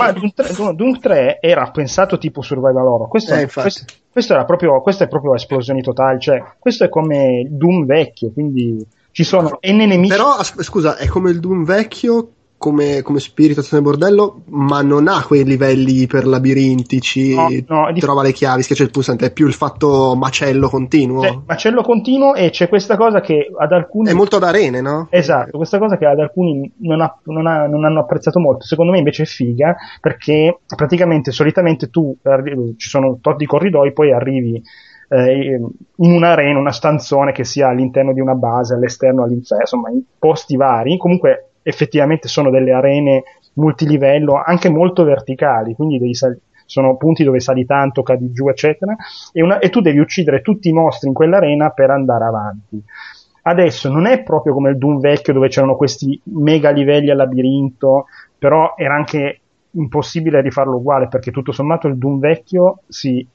ma Doom tre era pensato tipo survival horror, questo, eh, questo, questo era proprio, questa è proprio esplosioni totali, cioè questo è come Doom vecchio, quindi ci sono n nemici. Però scusa, è come il Doom vecchio come, come spirito del bordello, ma non ha quei livelli iper labirintici, no, no, di... trova le chiavi, schiaccia il pulsante, è più il fatto macello continuo. C'è, macello continuo, e c'è questa cosa che ad alcuni... È molto ad arene, no? Esatto, questa cosa che ad alcuni non, ha, non, ha, non hanno apprezzato molto, secondo me invece è figa, perché praticamente solitamente tu, ci sono tot di corridoi, poi arrivi eh, in un'arena, una stanzone che sia all'interno di una base, all'esterno, all'inferno, insomma in posti vari, comunque... effettivamente sono delle arene multilivello anche molto verticali, quindi devi sal- sono punti dove sali tanto, cadi giù eccetera, e, una- e tu devi uccidere tutti i mostri in quell'arena per andare avanti. Adesso non è proprio come il Doom vecchio dove c'erano questi mega livelli al labirinto, però era anche impossibile rifarlo uguale perché tutto sommato il Doom vecchio si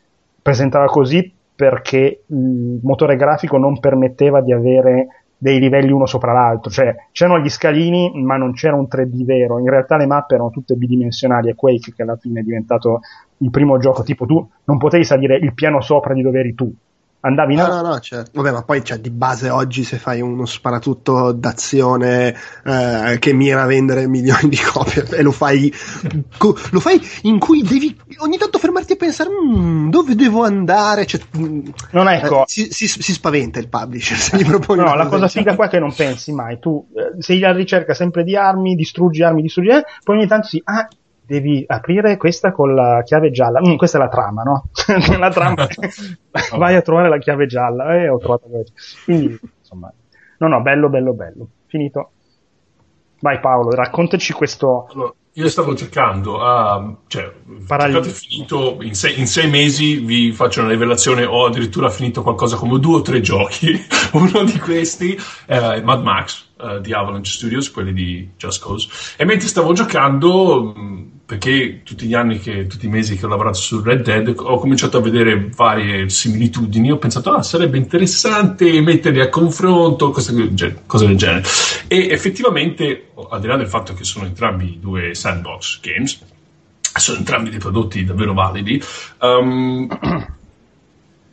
presentava così perché il motore grafico non permetteva di avere dei livelli uno sopra l'altro, cioè c'erano gli scalini ma non c'era un tre D vero, in realtà le mappe erano tutte bidimensionali, e Quake che alla fine è diventato il primo gioco, tipo tu non potevi salire il piano sopra di dove eri tu, andavi in no no no certo. Vabbè, ma poi cioè, di base oggi se fai uno sparatutto d'azione eh, che mira a vendere milioni di copie e lo fai co- lo fai in cui devi ogni tanto fermarti a pensare dove devo andare, cioè, non è ecco eh, si, si, si spaventa il publisher se gli propone. No, la cosa figa qua è che non pensi mai, tu eh, sei alla ricerca sempre di armi, distruggi armi, distruggi eh, poi ogni tanto si ah devi aprire questa con la chiave gialla. Mm, questa è la trama, no? La trama. Vai a trovare la chiave gialla. Eh, ho trovato. Quindi, insomma, no, no, bello, bello, bello. Finito. Vai Paolo, raccontaci questo. Allora, io stavo cercando, a, cioè, cercate finito in sei, in sei mesi vi faccio una rivelazione. Ho addirittura finito qualcosa come due o tre giochi. Uno di questi è Mad Max uh, di Avalanche Studios, quelli di Just Cause. E mentre stavo giocando, perché tutti gli anni, che, tutti i mesi che ho lavorato su Red Dead, ho cominciato a vedere varie similitudini. Ho pensato, ah, sarebbe interessante metterli a confronto, cosa, cosa del genere. E effettivamente, al di là del fatto che sono entrambi due sandbox games, sono entrambi dei prodotti davvero validi, um,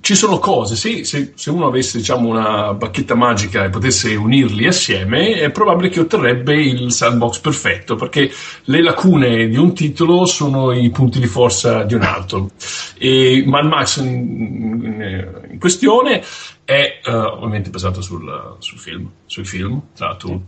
ci sono cose, se, se, se uno avesse, diciamo, una bacchetta magica e potesse unirli assieme, è probabile che otterrebbe il sandbox perfetto, perché le lacune di un titolo sono i punti di forza di un altro. E Mad Max in, in questione è uh, ovviamente basato sul, sul film, sui film, tra l'altro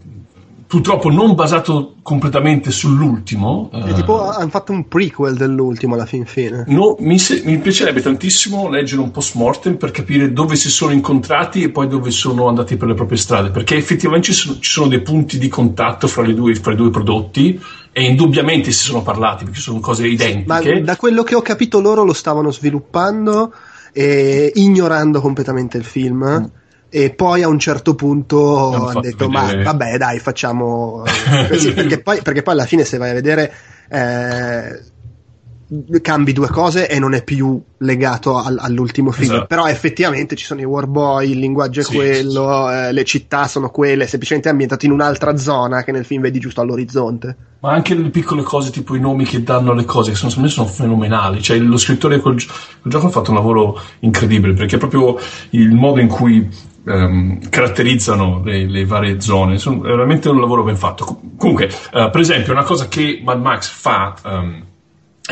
purtroppo non basato completamente sull'ultimo. È tipo, uh, hanno fatto un prequel dell'ultimo alla fin fine. No, mi, se- mi piacerebbe tantissimo leggere un post-mortem per capire dove si sono incontrati e poi dove sono andati per le proprie strade, perché effettivamente ci sono, ci sono dei punti di contatto fra, le due, fra i due prodotti, e indubbiamente si sono parlati, perché sono cose identiche. Ma da quello che ho capito loro lo stavano sviluppando e ignorando completamente il film. Mm. E poi a un certo punto hanno detto vedere. ma vabbè dai facciamo sì, perché, poi, perché poi alla fine se vai a vedere eh, cambi due cose e non è più legato al, all'ultimo film, esatto. Però effettivamente ci sono i war boy, il linguaggio è sì, quello sì, sì. Eh, le città sono quelle, semplicemente ambientate in un'altra zona che nel film vedi giusto all'orizzonte. Ma anche le piccole cose, tipo i nomi che danno alle cose, che sono, secondo me sono fenomenali. Cioè, lo scrittore di quel, gi- quel gioco ha fatto un lavoro incredibile, perché è proprio il modo in cui Um, caratterizzano le, le varie zone. Sono veramente un lavoro ben fatto. Com- comunque uh, per esempio una cosa che Mad Max fa um,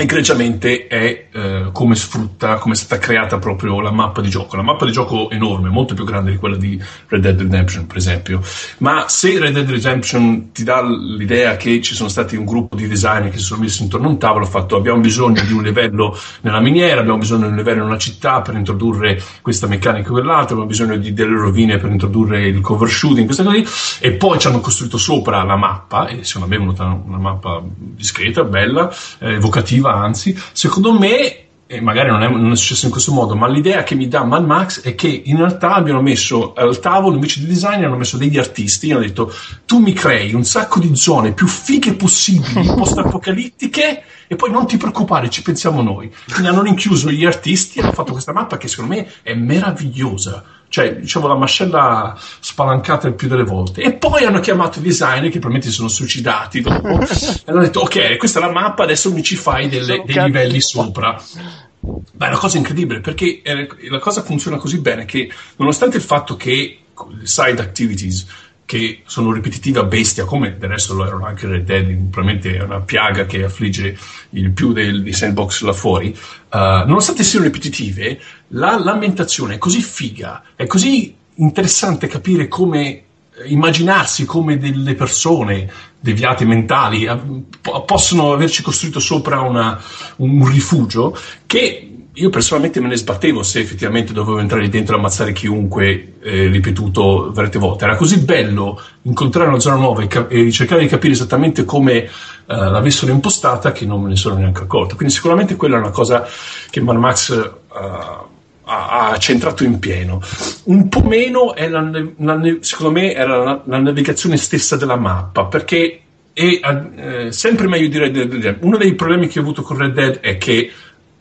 egregiamente è uh, come sfrutta, come è stata creata proprio la mappa di gioco. La mappa di gioco è enorme, molto più grande di quella di Red Dead Redemption per esempio, ma se Red Dead Redemption ti dà l'idea che ci sono stati un gruppo di designer che si sono messi intorno a un tavolo, fatto abbiamo bisogno di un livello nella miniera, abbiamo bisogno di un livello in una città per introdurre questa meccanica o quell'altra, abbiamo bisogno di delle rovine per introdurre il cover shooting, questa cosa lì, e poi ci hanno costruito sopra la mappa, e secondo me è una, una mappa discreta, bella, eh, evocativa. Anzi, secondo me, e magari non è, non è successo in questo modo, ma l'idea che mi dà Mad Max è che in realtà abbiano messo al tavolo, invece di design, hanno messo degli artisti, hanno detto tu mi crei un sacco di zone più fighe possibili, post-apocalittiche, e poi non ti preoccupare, ci pensiamo noi. Quindi hanno rinchiuso gli artisti e hanno fatto questa mappa che secondo me è meravigliosa. Cioè, diciamo, la mascella spalancata il più delle volte, e poi hanno chiamato i designer che probabilmente si sono suicidati dopo e hanno detto ok, questa è la mappa, adesso mi ci fai delle, dei livelli sopra. Ma è una cosa incredibile, perché la cosa funziona così bene che nonostante il fatto che le side activities che sono ripetitive a bestia, come del resto lo erano anche Red Dead, probabilmente è una piaga che affligge il più del, dei sandbox là fuori, uh, nonostante siano ripetitive, la lamentazione è così figa, è così interessante capire come immaginarsi come delle persone deviate mentali a, po- possono averci costruito sopra una, un rifugio, che io personalmente me ne sbattevo se effettivamente dovevo entrare lì dentro e ammazzare chiunque, eh, ripetuto varie volte. Era così bello incontrare una zona nuova e, cap- e cercare di capire esattamente come eh, l'avessero impostata, che non me ne sono neanche accorto. Quindi sicuramente quella è una cosa che Mad Max eh, ha centrato in pieno. Un po' meno è la, la, secondo me era la, la navigazione stessa della mappa, perché è eh, sempre meglio di Red Dead. Uno dei problemi che ho avuto con Red Dead è che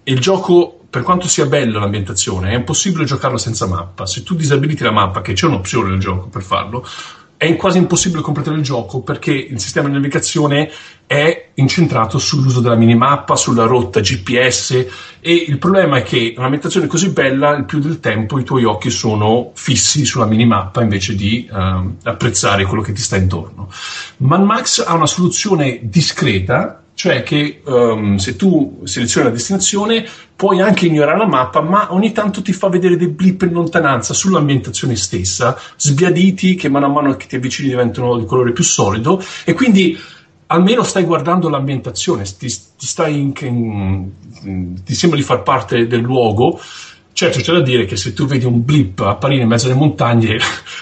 il gioco, per quanto sia bello l'ambientazione, è impossibile giocarlo senza mappa. Se tu disabiliti la mappa, che c'è un'opzione nel gioco per farlo, è quasi impossibile completare il gioco, perché il sistema di navigazione è incentrato sull'uso della minimappa, sulla rotta G P S, e il problema è che un'ambientazione così bella, il più del tempo i tuoi occhi sono fissi sulla minimappa invece di eh, apprezzare quello che ti sta intorno. Mad Max ha una soluzione discreta, cioè che um, se tu selezioni la destinazione puoi anche ignorare la mappa, ma ogni tanto ti fa vedere dei blip in lontananza sull'ambientazione stessa, sbiaditi che mano a mano che ti avvicini diventano di colore più solido, e quindi almeno stai guardando l'ambientazione, ti, ti, stai in, in, ti sembra di far parte del luogo. Certo, c'è da dire che se tu vedi un blip apparire in mezzo alle montagne,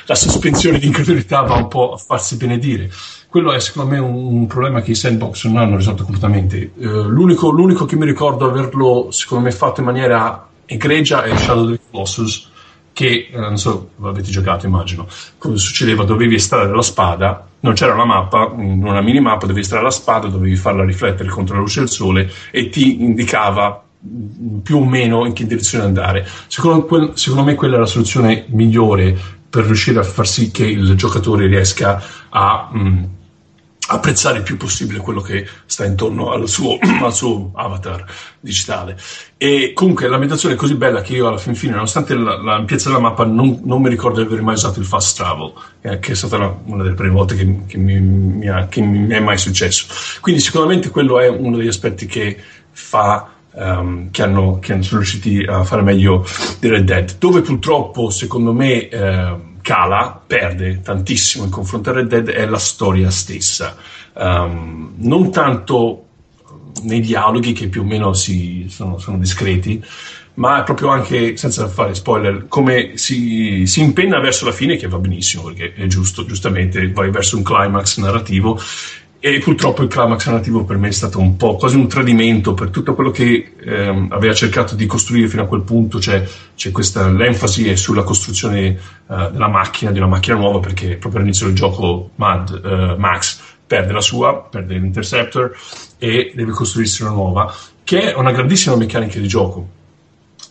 la sospensione di incredulità va un po' a farsi benedire. Quello è secondo me un, un problema che i sandbox non hanno risolto completamente. Uh, l'unico, l'unico che mi ricordo averlo secondo me fatto in maniera egregia è Shadow of the Colossus, che eh, non so, l'avete giocato immagino. Cosa succedeva? Dovevi estrarre la spada, non c'era una mappa, una minimappa, dovevi estrarre la spada, dovevi farla riflettere contro la luce del sole e ti indicava più o meno in che direzione andare. Secondo, quel, secondo me quella è la soluzione migliore per riuscire a far sì che il giocatore riesca a mh, apprezzare il più possibile quello che sta intorno al suo, al suo avatar digitale. E comunque l'ambientazione è così bella che io alla fin fine, nonostante l'ampiezza della mappa, non, non mi ricordo di aver mai usato il fast travel, eh, che è stata una, una delle prime volte che, che, mi, mi ha, che mi è mai successo. Quindi sicuramente quello è uno degli aspetti che fa Um, che, hanno, che sono riusciti a fare meglio di Red Dead, dove purtroppo secondo me eh, cala, perde tantissimo in confronto a Red Dead, è la storia stessa, um, non tanto nei dialoghi che più o meno si, sono, sono discreti, ma proprio anche, senza fare spoiler, come si, si impenna verso la fine, che va benissimo perché è giusto, giustamente vai verso un climax narrativo. E purtroppo il climax narrativo per me è stato un po' quasi un tradimento per tutto quello che ehm, aveva cercato di costruire fino a quel punto. Cioè, c'è questa, l'enfasi è sulla costruzione eh, della macchina, di una macchina nuova, perché proprio all'inizio del gioco Mad eh, Max perde la sua, perde l'Interceptor e deve costruirsi una nuova, che è una grandissima meccanica di gioco,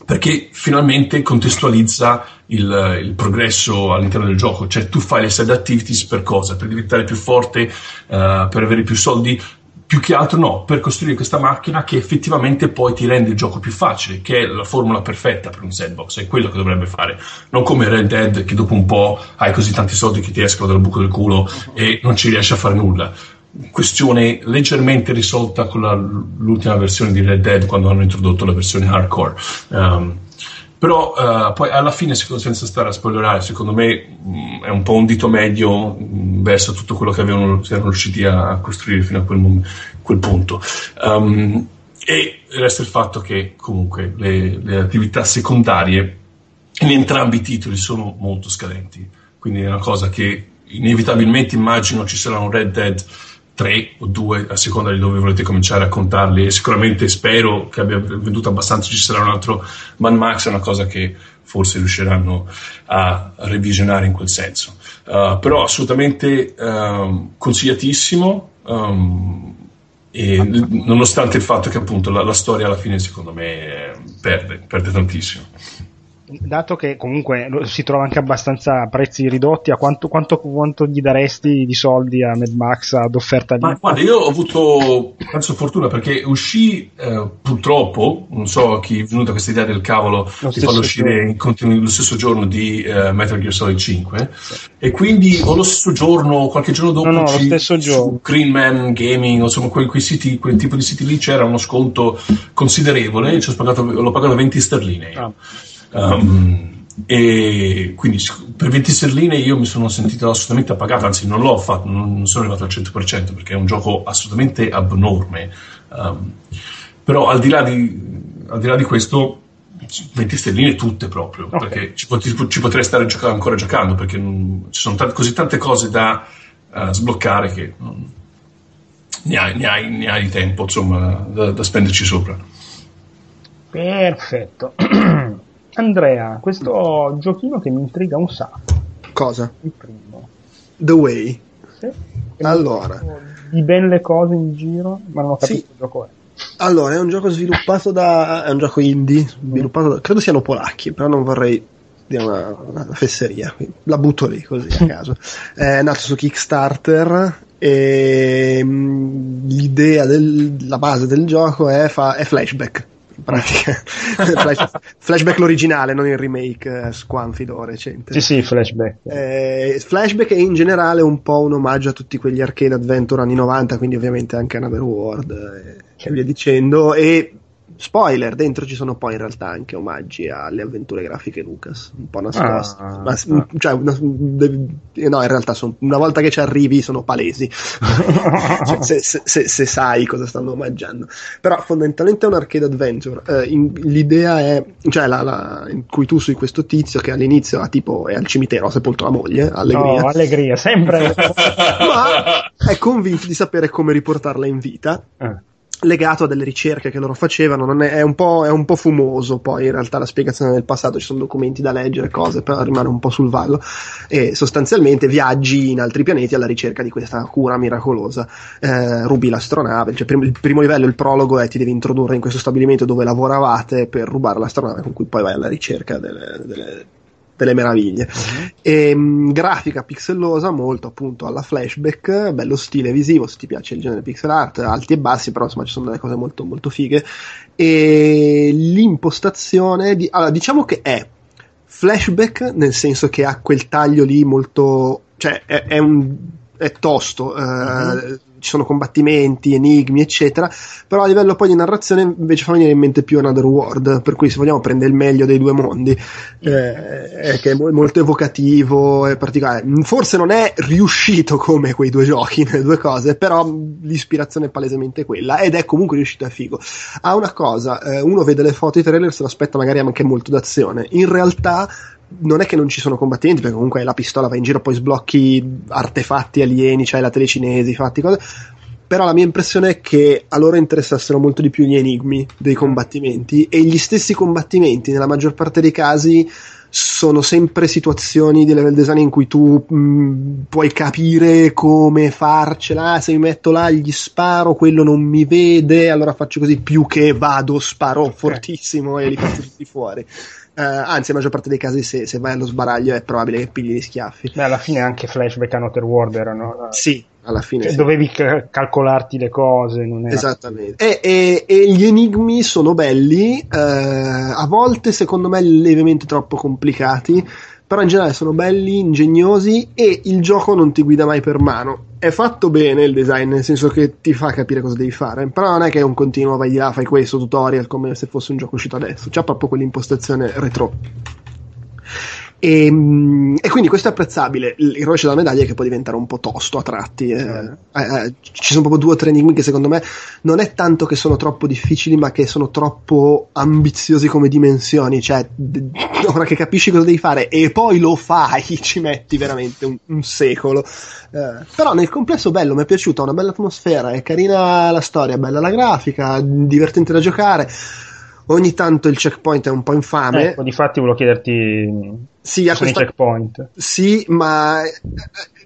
perché finalmente contestualizza il, il progresso all'interno del gioco. Cioè tu fai le side activities per cosa? Per diventare più forte, eh, per avere più soldi, più che altro no, per costruire questa macchina che effettivamente poi ti rende il gioco più facile, che è la formula perfetta per un sandbox, è quello che dovrebbe fare, non come Red Dead che dopo un po' hai così tanti soldi che ti escono dal buco del culo uh-huh. e non ci riesci a fare nulla. Questione leggermente risolta con la, l'ultima versione di Red Dead, quando hanno introdotto la versione hardcore, um, però uh, poi alla fine, senza stare a spoilerare, secondo me mh, è un po' un dito medio mh, verso tutto quello che avevano, erano riusciti a costruire fino a quel, quel punto. Um, e resta il fatto che comunque le, le attività secondarie in entrambi i titoli sono molto scadenti, quindi è una cosa che inevitabilmente immagino ci sarà un Red Dead tre o due, a seconda di dove volete cominciare a contarli, e sicuramente spero che abbia venduto abbastanza, ci sarà un altro Mad Max. È una cosa che forse riusciranno a revisionare in quel senso, uh, però assolutamente um, consigliatissimo, um, e nonostante il fatto che appunto la, la storia alla fine secondo me perde, perde tantissimo. Dato che comunque si trova anche abbastanza a prezzi ridotti, a quanto, quanto, quanto gli daresti di soldi a Mad Max ad offerta? Ma guarda, io ho avuto penso fortuna, perché uscì eh, purtroppo, non so chi è venuta questa idea del cavolo di farlo uscire in continu- lo stesso giorno di eh, Metal Gear Solid cinque, sì. E quindi o lo stesso giorno o qualche giorno dopo, no, no, ci, lo stesso giorno. Su Green Man Gaming, insomma quel, quei siti, quel tipo di siti lì, c'era uno sconto considerevole, ci ho pagato, l'ho pagato venti sterline io. Ah. Um, e quindi per venti sterline io mi sono sentito assolutamente appagato, anzi non l'ho fatto, non sono arrivato al cento per cento perché è un gioco assolutamente abnorme, um, però al di là di, al di là di questo venti sterline tutte proprio, okay. Perché ci, pot- ci potrei stare gioca- ancora giocando, perché non, ci sono t- così tante cose da uh, sbloccare che non, ne, hai, ne, hai, ne hai di tempo, insomma, da, da spenderci sopra. Perfetto. Andrea, questo giochino che mi intriga un sacco. Cosa? Il primo. The Way. Sì. Allora. Di ben le cose in giro, ma non ho capito sì. Che gioco è. Allora, è un gioco sviluppato da... è un gioco indie, sviluppato da... credo siano polacchi, però non vorrei dire una, una fesseria, quindi la butto lì così a caso. È nato su Kickstarter e l'idea, del, la base del gioco è, fa, è Flashback. In pratica Flash, Flashback l'originale, non il remake eh, squanfido recente. Sì sì, Flashback eh, Flashback è in generale un po' un omaggio a tutti quegli arcade adventure anni novanta, quindi ovviamente anche Another World eh, e via dicendo. E spoiler, dentro ci sono poi in realtà anche omaggi alle avventure grafiche Lucas, un po' nascosti, ah, ma, ah. Cioè, no, in realtà sono, una volta che ci arrivi sono palesi cioè, se, se, se, se sai cosa stanno omaggiando. Però fondamentalmente è un arcade adventure, eh, in, l'idea è, cioè la, la, in cui tu sei questo tizio che all'inizio ha tipo è al cimitero, ha sepolto la moglie, allegria, no, allegria sempre ma è convinto di sapere come riportarla in vita, eh. legato a delle ricerche che loro facevano. Non è, è, un po', è un po' fumoso poi in realtà la spiegazione del passato, ci sono documenti da leggere, cose, per rimanere un po' sul vallo, e sostanzialmente viaggi in altri pianeti alla ricerca di questa cura miracolosa, eh, rubi l'astronave, cioè prim- il primo livello, il prologo è ti devi introdurre in questo stabilimento dove lavoravate per rubare l'astronave con cui poi vai alla ricerca delle, delle delle meraviglie. Mm-hmm. E, mh, grafica pixellosa, molto appunto alla Flashback, bello stile visivo se ti piace il genere pixel art, alti e bassi, però insomma ci sono delle cose molto molto fighe. E l'impostazione di, allora, diciamo che è Flashback nel senso che ha quel taglio lì molto, cioè è, è un è tosto, eh, mm-hmm. Ci sono combattimenti, enigmi eccetera, però a livello poi di narrazione invece fa venire in mente più Another World, per cui se vogliamo prendere il meglio dei due mondi, eh, è che è molto evocativo, è particolare, forse non è riuscito come quei due giochi, le due cose, però l'ispirazione è palesemente quella ed è comunque riuscito, è figo. Ha una cosa, eh, uno vede le foto, i trailer, se l'aspetta magari anche molto d'azione, in realtà non è che non ci sono combattimenti, perché comunque la pistola va in giro, poi sblocchi artefatti alieni, cioè la telecinesi, fatti cose, però la mia impressione è che a loro interessassero molto di più gli enigmi dei combattimenti, e gli stessi combattimenti nella maggior parte dei casi sono sempre situazioni di level design in cui tu mh, puoi capire come farcela, se mi metto là gli sparo, quello non mi vede, allora faccio così, più che vado, sparo okay. fortissimo e li faccio tutti fuori. Uh, anzi, la maggior parte dei casi, se, se vai allo sbaraglio, è probabile che pigli gli schiaffi. Beh, alla fine anche Flashback e Another World erano. Sì, alla fine. Cioè, sì. Dovevi c- calcolarti le cose. Non era... Esattamente. E, e, e gli enigmi sono belli, uh, a volte secondo me levemente troppo complicati, però in generale sono belli, ingegnosi, e il gioco non ti guida mai per mano. È fatto bene il design, nel senso che ti fa capire cosa devi fare, però non è che è un continuo vai là, fai questo tutorial come se fosse un gioco uscito adesso, c'ha proprio quell'impostazione retro. E, e quindi questo è apprezzabile. Il rovescio della medaglia è che può diventare un po' tosto a tratti, eh. Eh, eh, ci sono proprio due o tre enigmi che secondo me non è tanto che sono troppo difficili, ma che sono troppo ambiziosi come dimensioni, cioè d- ora che capisci cosa devi fare e poi lo fai, ci metti veramente un, un secolo, eh, però nel complesso bello, mi è piaciuto, ha una bella atmosfera, è carina la storia, bella la grafica, divertente da giocare. Ogni tanto il checkpoint è un po' infame. Ecco, difatti volevo chiederti, sì, a questa... checkpoint. Sì, ma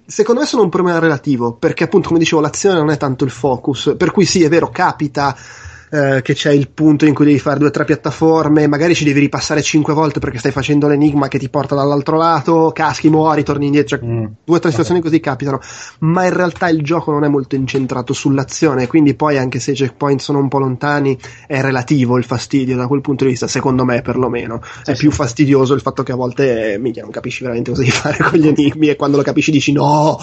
secondo me sono un problema relativo, perché appunto, come dicevo, l'azione non è tanto il focus, per cui sì, è vero, capita eh, che c'è il punto in cui devi fare due o tre piattaforme, magari ci devi ripassare cinque volte perché stai facendo l'enigma che ti porta dall'altro lato, caschi, muori, torni indietro, cioè, mm, due o tre situazioni così capitano, ma in realtà il gioco non è molto incentrato sull'azione, quindi poi anche se i checkpoint sono un po' lontani è relativo il fastidio da quel punto di vista, secondo me perlomeno. Sì, è sì. Più fastidioso il fatto che a volte eh, minchia, non capisci veramente cosa devi fare con gli enigmi, e quando lo capisci dici no,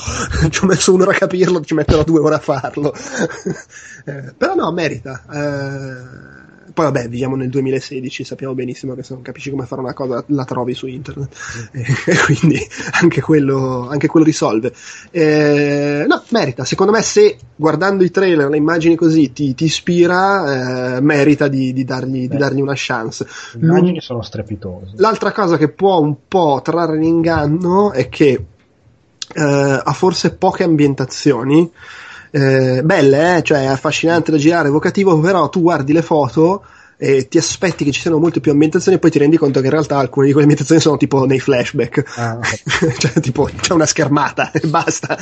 ci ho messo un'ora a capirlo, ci metterò due ore a farlo. eh, però no, merita. eh, Poi vabbè, viviamo nel duemilasedici, sappiamo benissimo che se non capisci come fare una cosa la trovi su internet, mm. e quindi anche quello, anche quello risolve. Eh, no, merita, secondo me, se guardando i trailer, le immagini così ti, ti ispira, eh, merita di, di, dargli, di dargli una chance. Le immagini sono strepitose. L'altra cosa che può un po' trarre in inganno è che eh, ha forse poche ambientazioni. Eh, belle, eh? Cioè affascinante da girare, evocativo, però tu guardi le foto e ti aspetti che ci siano molte più ambientazioni e poi ti rendi conto che in realtà alcune di quelle ambientazioni sono tipo nei flashback. Ah, okay. Cioè tipo c'è una schermata e basta.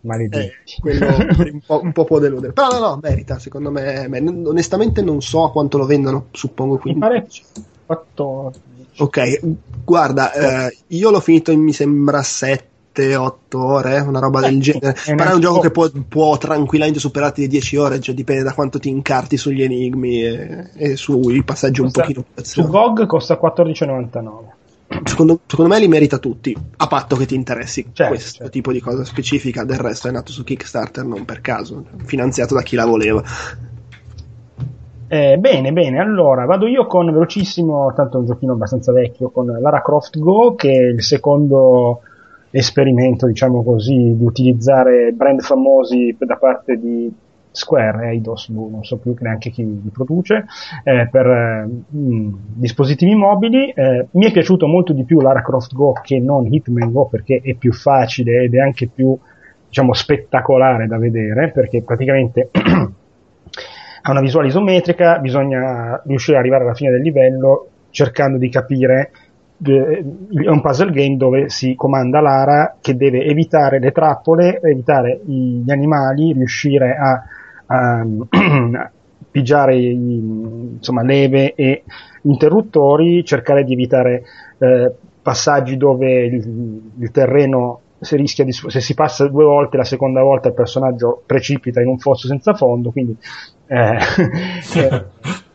Maledetti. Eh, quello un po', un po' può deludere, però no, no, merita, secondo me, onestamente non so quanto lo vendano, suppongo quindici. Mi pare quattordici. Ok, guarda, eh, io l'ho finito in, mi sembra sette otto ore, una roba eh, del genere, è però è un gioco che può, può tranquillamente superarti le dieci ore, cioè dipende da quanto ti incarti sugli enigmi e, e sui passaggi un pochino più azioni. Su G O G costa quattordici virgola novantanove. Secondo, secondo me li merita tutti, a patto che ti interessi, certo, questo certo. tipo di cosa specifica. Del resto è nato su Kickstarter non per caso, finanziato da chi la voleva. Eh, bene, bene, allora vado io con velocissimo, tanto è un giochino abbastanza vecchio, con Lara Croft Go, che è il secondo esperimento, diciamo così, di utilizzare brand famosi da parte di Square, Eidos, non so più neanche chi li produce, eh, per eh, mh, dispositivi mobili. Eh, mi è piaciuto molto di più Lara Croft Go che non Hitman Go, perché è più facile ed è anche più, diciamo, spettacolare da vedere, perché praticamente ha una visuale isometrica, bisogna riuscire ad arrivare alla fine del livello cercando di capire. È un puzzle game dove si comanda Lara che deve evitare le trappole, evitare gli animali, riuscire a, a, a pigiare gli, insomma, leve e interruttori, cercare di evitare eh, passaggi dove il, il terreno si rischia di, se si passa due volte, la seconda volta il personaggio precipita in un fosso senza fondo, quindi eh,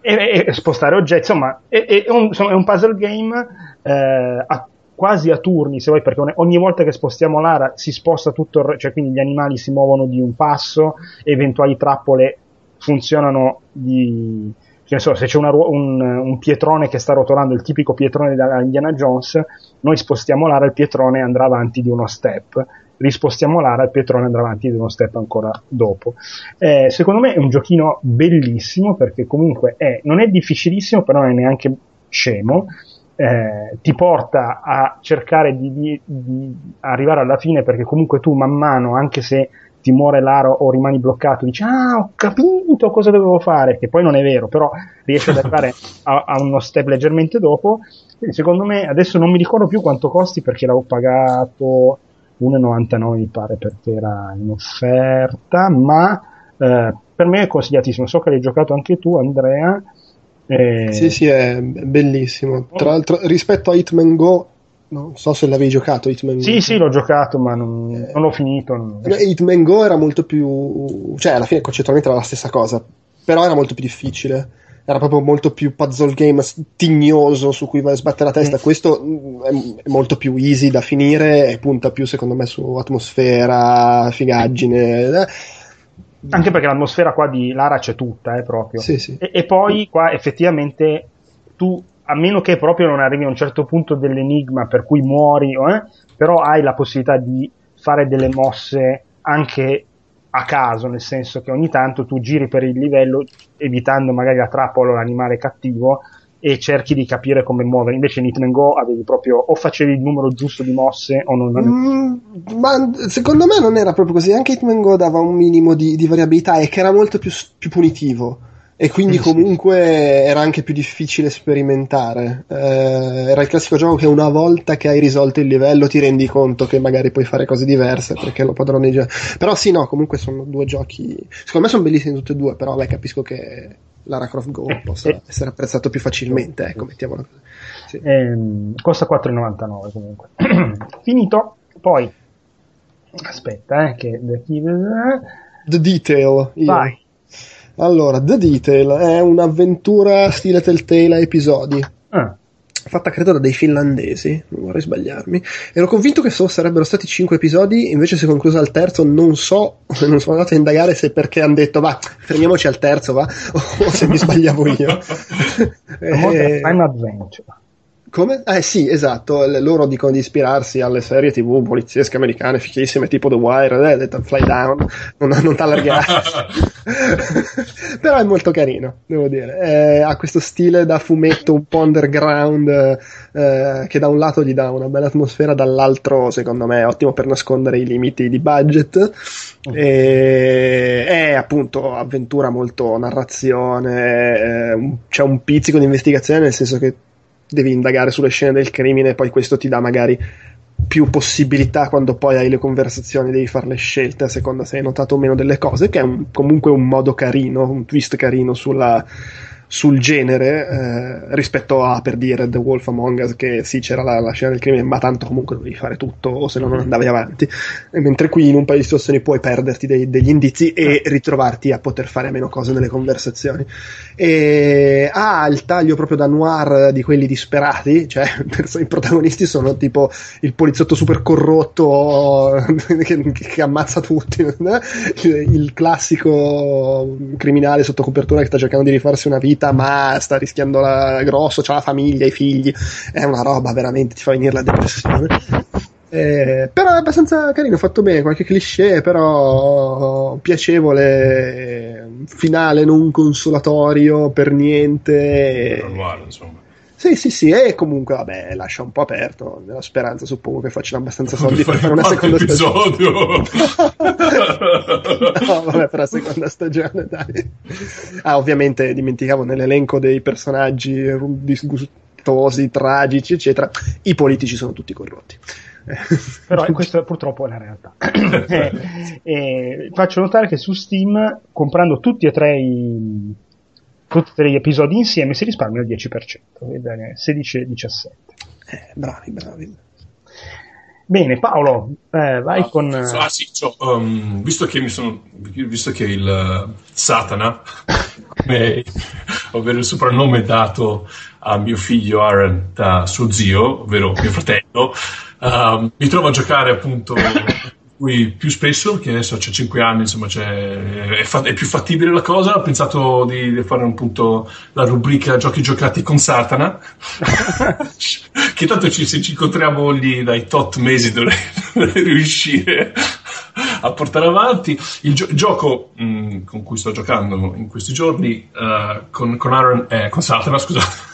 e, e spostare oggetti, insomma è, è, un, insomma, è un puzzle game eh, a, quasi a turni, se vuoi, perché ogni volta che spostiamo Lara si sposta tutto il, cioè quindi gli animali si muovono di un passo, eventuali trappole funzionano di, che ne so, se c'è una, un, un pietrone che sta rotolando, il tipico pietrone da Indiana Jones, noi spostiamo Lara, il pietrone andrà avanti di uno step, rispostiamo Lara, il pietrone andrà avanti di uno step ancora dopo. Eh, secondo me è un giochino bellissimo, perché comunque è, non è difficilissimo, però non è neanche scemo, eh, ti porta a cercare di, di, di arrivare alla fine, perché comunque tu man mano, anche se ti muore Lara o rimani bloccato, dici ah ho capito cosa dovevo fare, che poi non è vero, però riesci ad arrivare a, a uno step leggermente dopo. Quindi secondo me, adesso non mi ricordo più quanto costi, perché l'avevo pagato uno virgola novantanove mi pare, perché era in offerta, ma eh, per me è consigliatissimo. So che l'hai giocato anche tu, Andrea. eh... sì sì è bellissimo, tra l'altro rispetto a Hitman Go. Non so se l'avevi giocato Hitman Go. Sì, sì, l'ho giocato, ma non, eh, non l'ho finito. Non... Hitman Go era molto più... Cioè, alla fine concettualmente era la stessa cosa, però era molto più difficile. Era proprio molto più puzzle game tignoso, su cui vai a sbattere la testa. Mm. Questo è molto più easy da finire e punta più, secondo me, su atmosfera, figaggine... Anche perché l'atmosfera qua di Lara c'è tutta, eh, proprio. Sì, sì. E, e poi qua effettivamente tu... a meno che proprio non arrivi a un certo punto dell'enigma per cui muori, eh? Però hai la possibilità di fare delle mosse anche a caso, nel senso che ogni tanto tu giri per il livello evitando magari la trappola o l'animale cattivo e cerchi di capire come muovere. Invece in Hitman Go avevi proprio, o facevi il numero giusto di mosse o non... Mm, ma secondo me non era proprio così, anche Hitman Go dava un minimo di, di variabilità, e che era molto più, più punitivo. E quindi comunque era anche più difficile sperimentare. Eh, era il classico gioco che una volta che hai risolto il livello ti rendi conto che magari puoi fare cose diverse perché lo padroneggia. Però sì, no, comunque sono due giochi... Secondo me sono bellissimi tutti e due, però beh, capisco che Lara Croft Go possa essere apprezzato più facilmente, ecco, mettiamola così. Sì. Eh, costa quattro virgola novantanove comunque. Finito, poi... Aspetta, eh, che... The Detail. Io. Vai. Allora, The Detail è un'avventura stile Telltale a episodi, ah. fatta credo da dei finlandesi, non vorrei sbagliarmi. Ero convinto che solo sarebbero stati cinque episodi, invece si è conclusa al terzo, non so, non sono andato a indagare se perché hanno detto va, fermiamoci al terzo va, o se mi sbagliavo io. È un'avventura. Come? Eh sì, esatto, loro dicono di ispirarsi alle serie tv poliziesche americane fichissime tipo The Wire, eh, Fly Down, non, non t'allargare. Però è molto carino, devo dire, eh, ha questo stile da fumetto un po' underground, eh, che da un lato gli dà una bella atmosfera, dall'altro secondo me è ottimo per nascondere i limiti di budget. E, è appunto avventura, molto narrazione, eh, c'è un pizzico di investigazione, nel senso che devi indagare sulle scene del crimine e poi questo ti dà magari più possibilità quando poi hai le conversazioni, devi fare le scelte a seconda se hai notato o meno delle cose, che è un, comunque un modo carino, un twist carino sulla, sul genere, eh, rispetto a, per dire, The Wolf Among Us, che sì, c'era la, la scena del crimine, ma tanto comunque dovevi fare tutto o se no non andavi avanti, e mentre qui in un paio di situazioni puoi perderti dei, degli indizi e ritrovarti a poter fare meno cose nelle conversazioni. E ha ah, il taglio proprio da noir di quelli disperati, cioè i protagonisti sono tipo il poliziotto super corrotto che, che ammazza tutti, il classico criminale sotto copertura che sta cercando di rifarsi una vita ma sta rischiando la grosso, c'ha la famiglia, i figli, è una roba veramente, ti fa venire la depressione. Eh, però è abbastanza carino, fatto bene, qualche cliché però piacevole, finale non consolatorio per niente, è normale, insomma. Sì, sì, sì, e comunque, vabbè, lascia un po' aperto, nella speranza, suppongo, che facciano abbastanza soldi per fare una seconda episodio. Stagione. No, vabbè, per la seconda stagione, dai. Ah, ovviamente, dimenticavo, nell'elenco dei personaggi disgustosi, tragici, eccetera, i politici sono tutti corrotti. Però questa purtroppo è la realtà. eh, eh, faccio notare che su Steam, comprando tutti e tre i... tutti gli episodi insieme si risparmiano il dieci per cento, sedici e diciassette. Eh, bravi, bravi. Bene, Paolo, eh, vai ah, con... Ah, sì, cioè, um, visto che mi sono... Visto che il uh, Satana, me, ovvero il soprannome dato a mio figlio Aaron da suo zio, ovvero mio fratello, uh, mi trovo a giocare appunto... più spesso, che adesso c'è cinque anni, insomma c'è, è, fa- è più fattibile la cosa. Ho pensato di, di fare un punto la rubrica giochi giocati con Satana che tanto ci, se ci incontriamo lì dai tot mesi dovrei, dovrei riuscire a portare avanti il, gio- il gioco mh, con cui sto giocando in questi giorni uh, con, con, Aaron, eh, con Satana, scusate.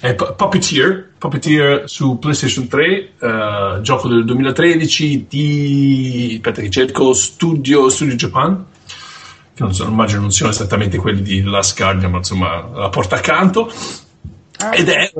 È Puppeteer, Puppeteer su PlayStation tre, uh, gioco del duemilatredici di, aspetta che cerco, Studio, Studio Japan, che non so, immagino non siano esattamente quelli di La Scaglia, ma insomma la porta accanto. Ah, ed è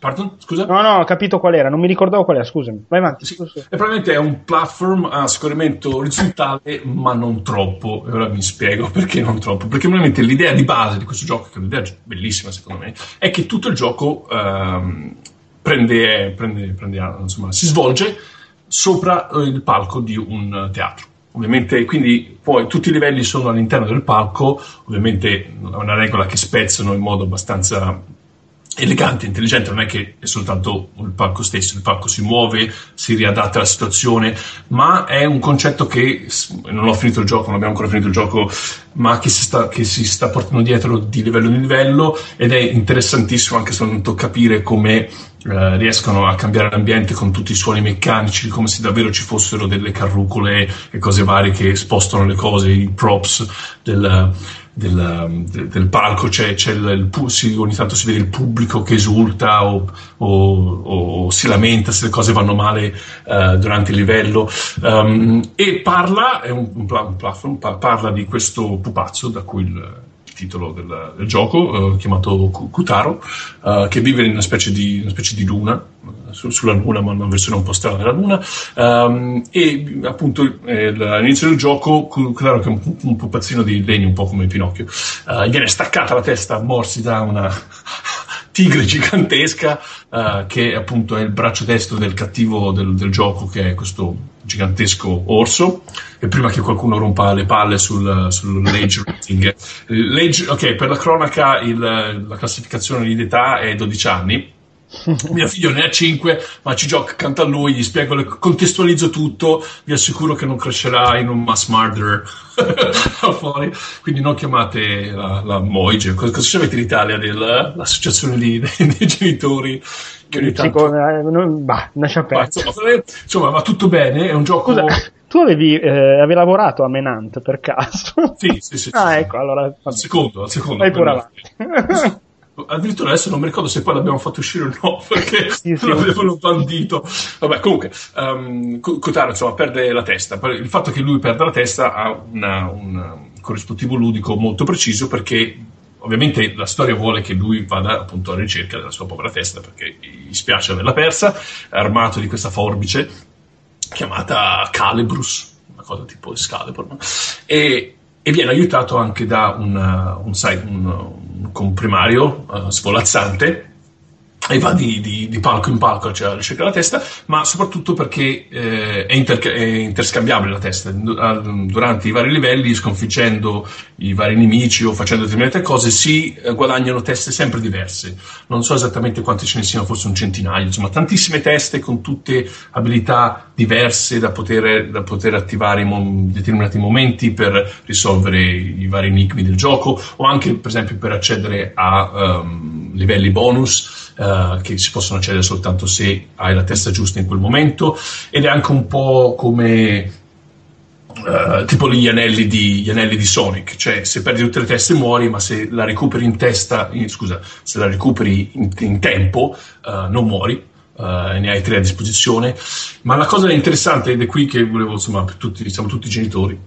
Pardon? Scusa? No, no, ho capito qual era, non mi ricordavo qual era, scusami, vai avanti. Sì. E probabilmente è un platform a scorrimento orizzontale, ma non troppo, e ora vi spiego perché non troppo, perché veramente l'idea di base di questo gioco, che è un'idea bellissima secondo me, è che tutto il gioco ehm, prende, prende, prende, insomma, si svolge sopra il palco di un teatro. Ovviamente, quindi poi tutti i livelli sono all'interno del palco, ovviamente è una regola che spezzano in modo abbastanza... elegante, intelligente, non è che è soltanto il palco stesso, il palco si muove, si riadatta alla situazione, ma è un concetto che non ho finito il gioco, non abbiamo ancora finito il gioco, ma che si sta, che si sta portando dietro di livello in livello, ed è interessantissimo anche soltanto capire come eh, riescono a cambiare l'ambiente con tutti i suoni meccanici, come se davvero ci fossero delle carrucole e cose varie che spostano le cose, i props del... Del, del, del palco, c'è, c'è il, il, si, ogni tanto si vede il pubblico che esulta o, o, o si lamenta se le cose vanno male uh, durante il livello, um, e parla, è un, un platform, parla di questo pupazzo da cui il titolo del, del gioco, uh, chiamato Kutaro, uh, che vive in una specie di, una specie di luna, su, sulla luna, ma una versione un po' strana della luna, um, e appunto eh, all'inizio del gioco, claro che è un, un pupazzino di legno, un po' come Pinocchio, uh, viene staccata la testa, morsi da una tigre gigantesca, uh, che appunto è il braccio destro del cattivo del, del gioco, che è questo gigantesco orso, e prima che qualcuno rompa le palle sul, sull'age rating, l'age, ok, per la cronaca il, la classificazione di età è dodici anni, mio figlio ne ha cinque, ma ci gioca accanto a lui, gli spiego, le, contestualizzo tutto, vi assicuro che non crescerà in un mass murderer fuori, quindi non chiamate la, la Moige, cosa, cosa c'avete in Italia dell'associazione dei, dei genitori che ogni tanto... non, bah, lascia perdere. Ma, insomma, insomma va tutto bene, è un gioco. Scusa, tu avevi, eh, avevi lavorato a Menant per caso? Sì, sì, sì. Ah, sì, ecco, sì. Allora al secondo, al secondo vai pure avanti. Addirittura adesso non mi ricordo se poi l'abbiamo fatto uscire o no, perché sì, sì, l'avevano bandito. Vabbè, comunque um, Kotaro insomma perde la testa. Il fatto che lui perda la testa ha una, un corrispettivo ludico molto preciso, perché ovviamente la storia vuole che lui vada appunto alla ricerca della sua povera testa, perché gli spiace averla persa, armato di questa forbice chiamata Calibrus, una cosa tipo Excalibur, no? e, e viene aiutato anche da una, un, sai, un con primario uh, svolazzante, e va di, di, di palco in palco, cioè ricerca la testa, ma soprattutto perché eh, è, inter- è interscambiabile la testa durante i vari livelli, sconfiggendo i vari nemici o facendo determinate cose si eh, guadagnano teste sempre diverse, non so esattamente quante ce ne siano, forse un centinaio, insomma tantissime teste con tutte abilità diverse da poter, da poter attivare in mom- determinati momenti per risolvere i vari enigmi del gioco, o anche per esempio per accedere a um, livelli bonus Uh, che si possono accedere soltanto se hai la testa giusta in quel momento, ed è anche un po' come uh, tipo gli anelli, di, gli anelli di Sonic, cioè se perdi tutte le teste muori, ma se la recuperi in testa in, scusa, se la recuperi in, in tempo uh, non muori, uh, ne hai tre a disposizione. Ma la cosa interessante, ed è qui che volevo, insomma, tutti, siamo tutti genitori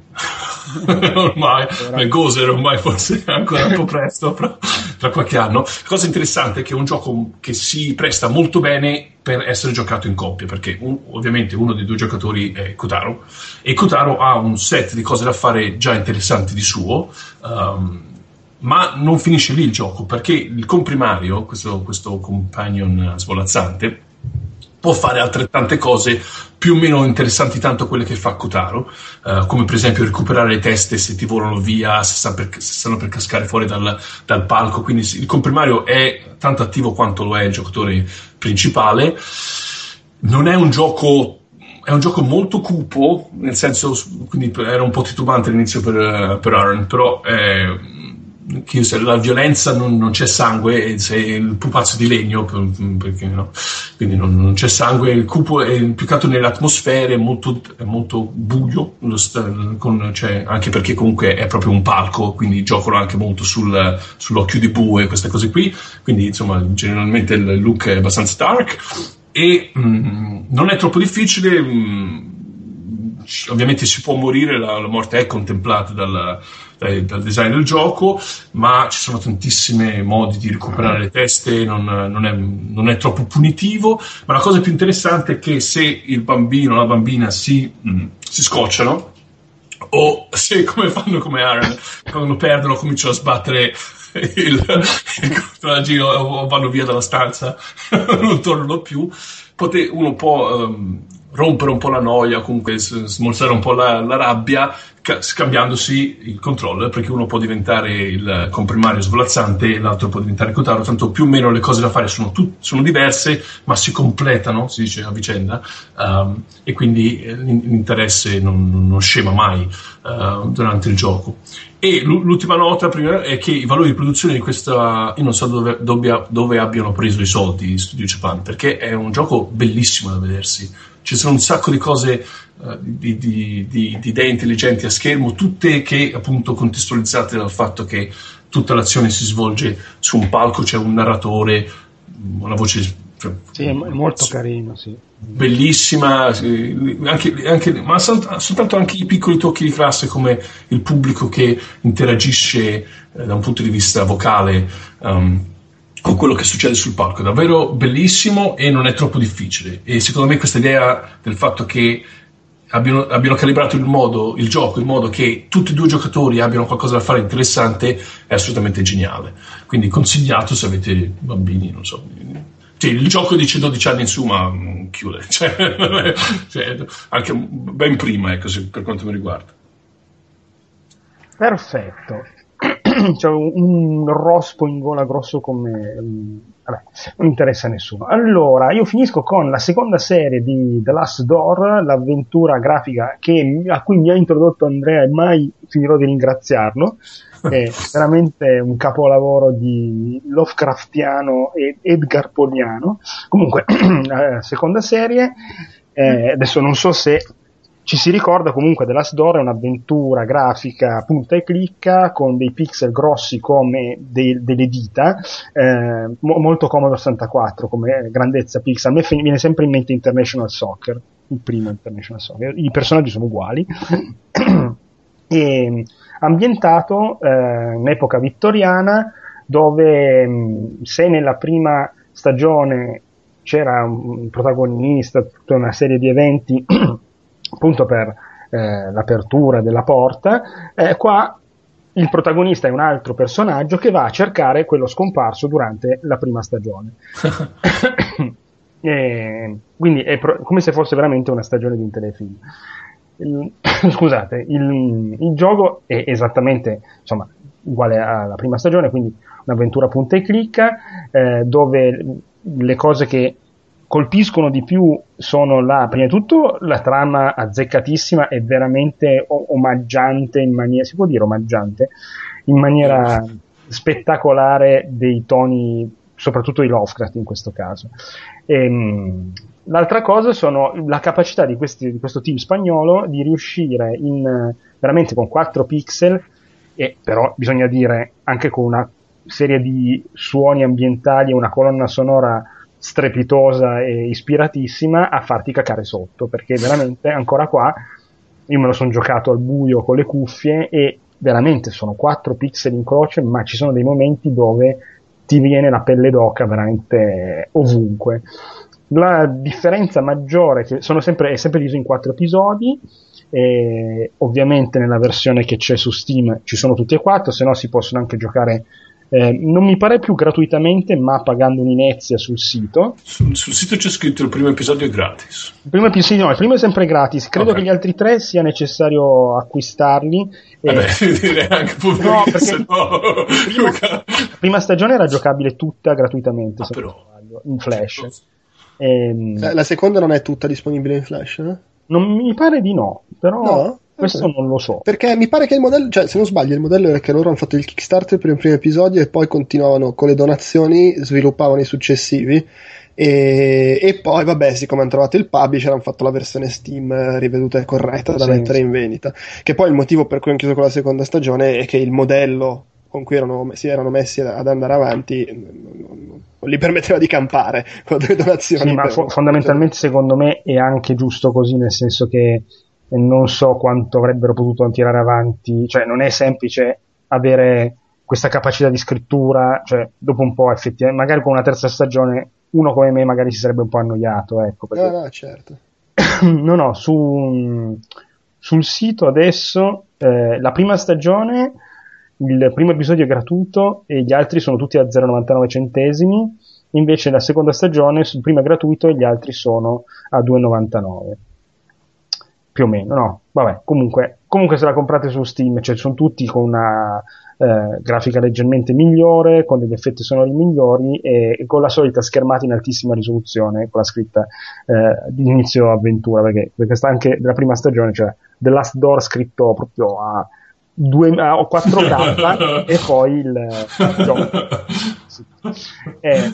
ormai, eh, Gozer ormai forse è ancora un po' presto, però tra qualche anno. La cosa interessante è che è un gioco che si presta molto bene per essere giocato in coppia, perché un, ovviamente uno dei due giocatori è Kotaro, e Kotaro ha un set di cose da fare già interessanti di suo, um, Ma non finisce lì il gioco, perché il comprimario, questo, questo companion svolazzante, può fare altrettante cose più o meno interessanti tanto quelle che fa Kotaro, eh, come per esempio recuperare le teste se ti volano via, se stanno per, se stanno per cascare fuori dal, dal palco. Quindi il comprimario è tanto attivo quanto lo è il giocatore principale. Non è un gioco... È un gioco molto cupo, nel senso, quindi era un po' titubante all'inizio per, per Aaron, però eh, che se la violenza non, non c'è sangue, e se il pupazzo di legno, perché no? Quindi non, non c'è sangue, il cupo è implicato nell'atmosfera, è molto, è molto buio, lo st- con, cioè, anche perché comunque è proprio un palco, quindi giocano anche molto sul, sull'occhio di bue, queste cose qui, quindi insomma generalmente il look è abbastanza dark. E mh, non è troppo difficile, mh, ovviamente si può morire, la, la morte è contemplata dal, dai, dal design del gioco, ma ci sono tantissimi modi di recuperare le teste, non, non, è, non è troppo punitivo. Ma la cosa più interessante è che se il bambino o la bambina si, mh, si scocciano, o se come fanno come Aaron, quando perdono cominciano a sbattere il, il contraggio o vanno via dalla stanza, non tornano più, Pote, uno può um, rompere un po' la noia, comunque smorzare un po' la, la rabbia ca- scambiandosi il controller, perché uno può diventare il comprimario svolazzante e l'altro può diventare Kotaro, tanto più o meno le cose da fare sono, tut- sono diverse, ma si completano, si dice a vicenda, um, e quindi l'interesse non, non scema mai uh, durante il gioco. E l'ultima nota prima è che i valori di produzione di questa, io non so dove, dove, dove abbiano preso i soldi Studio Japan, perché è un gioco bellissimo da vedersi, ci sono un sacco di cose, uh, di, di, di, di idee intelligenti a schermo, tutte che appunto contestualizzate dal fatto che tutta l'azione si svolge su un palco, c'è un narratore, una voce, cioè, sì, è molto su- carino, sì, bellissima, anche, anche, ma solt- soltanto anche i piccoli tocchi di classe, come il pubblico che interagisce eh, da un punto di vista vocale um, con quello che succede sul palco, è davvero bellissimo e non è troppo difficile. E secondo me questa idea del fatto che abbiano, abbiano calibrato il modo, il gioco in modo che tutti e due i giocatori abbiano qualcosa da fare interessante è assolutamente geniale, quindi consigliato se avete bambini, non so. Cioè, il gioco dice dodici anni in su, ma chiude, cioè, cioè, anche ben prima, ecco, per quanto mi riguarda. Perfetto. C'è un rospo in gola grosso come... Vabbè, non interessa a nessuno. Allora, io finisco con la seconda serie di The Last Door, l'avventura grafica che, a cui mi ha introdotto Andrea, e mai finirò di ringraziarlo. È veramente un capolavoro di Lovecraftiano ed Edgar Polliniano. Comunque, la seconda serie, eh, adesso non so se ci si ricorda, comunque The Last Door è un'avventura grafica punta e clicca con dei pixel grossi come de- delle dita, eh, mo- molto Commodore sessantaquattro come grandezza pixel. A me f- viene sempre in mente International Soccer, il primo International Soccer, i personaggi sono uguali. E ambientato eh, in epoca vittoriana, dove mh, se nella prima stagione c'era un protagonista, tutta una serie di eventi appunto per eh, l'apertura della porta, eh, qua il protagonista è un altro personaggio che va a cercare quello scomparso durante la prima stagione. E quindi è pro- come se fosse veramente una stagione di un telefilm. Il, scusate, il, il gioco è esattamente, insomma, uguale alla prima stagione, quindi un'avventura punta e clicca, eh, dove le cose che colpiscono di più sono la, prima di tutto, la trama azzeccatissima e veramente omaggiante in maniera, si può dire omaggiante, in maniera spettacolare dei toni, soprattutto di Lovecraft in questo caso. Ehm, l'altra cosa sono la capacità di, questi, di questo team spagnolo di riuscire in veramente con quattro pixel, e però bisogna dire anche con una serie di suoni ambientali e una colonna sonora strepitosa e ispiratissima, a farti cacare sotto, perché veramente ancora qua io me lo sono giocato al buio con le cuffie e veramente sono quattro pixel in croce, ma ci sono dei momenti dove ti viene la pelle d'oca veramente ovunque. La differenza maggiore che sono sempre, è sempre diviso in quattro episodi, e ovviamente nella versione che c'è su Steam ci sono tutti e quattro, se no si possono anche giocare eh, non mi pare più gratuitamente, ma pagando un'inezia sul sito. Sul, sul sito c'è scritto il primo episodio è gratis. Il primo episodio no, il primo è sempre gratis. Credo okay. che gli altri tre sia necessario acquistarli. Vabbè, eh, direi anche no, perché no... prima, la prima stagione era giocabile tutta gratuitamente, ah, se però... in Flash. E, la, la seconda non è tutta disponibile in Flash? Eh? Non mi pare di no, però no? Questo okay. non lo so. Perché mi pare che il modello, cioè se non sbaglio, il modello era che loro hanno fatto il Kickstarter per il primo episodio e poi continuavano con le donazioni, sviluppavano i successivi e, e poi vabbè, siccome hanno trovato il publisher hanno fatto la versione Steam riveduta e corretta da sì, mettere sì. in vendita. Che poi il motivo per cui hanno chiuso con la seconda stagione è che il modello con cui erano, si erano messi ad andare avanti non li permetteva di campare con le donazioni. Sì, ma fo- fondamentalmente secondo me è anche giusto così, nel senso che non so quanto avrebbero potuto tirare avanti, cioè non è semplice avere questa capacità di scrittura, cioè dopo un po' effettivamente magari con una terza stagione uno come me magari si sarebbe un po' annoiato, ecco, perché... no no certo no no su, sul sito adesso eh, la prima stagione, il primo episodio è gratuito e gli altri sono tutti a zero virgola novantanove centesimi, invece la seconda stagione il primo è gratuito e gli altri sono a due virgola novantanove più o meno, no? Vabbè, comunque, comunque se la comprate su Steam, cioè sono tutti con una eh, grafica leggermente migliore, con degli effetti sonori migliori e, e con la solita schermata in altissima risoluzione con la scritta eh, di inizio avventura, perché, perché sta anche della prima stagione, cioè The Last Door scritto proprio a quattro K e poi il gioco sì. È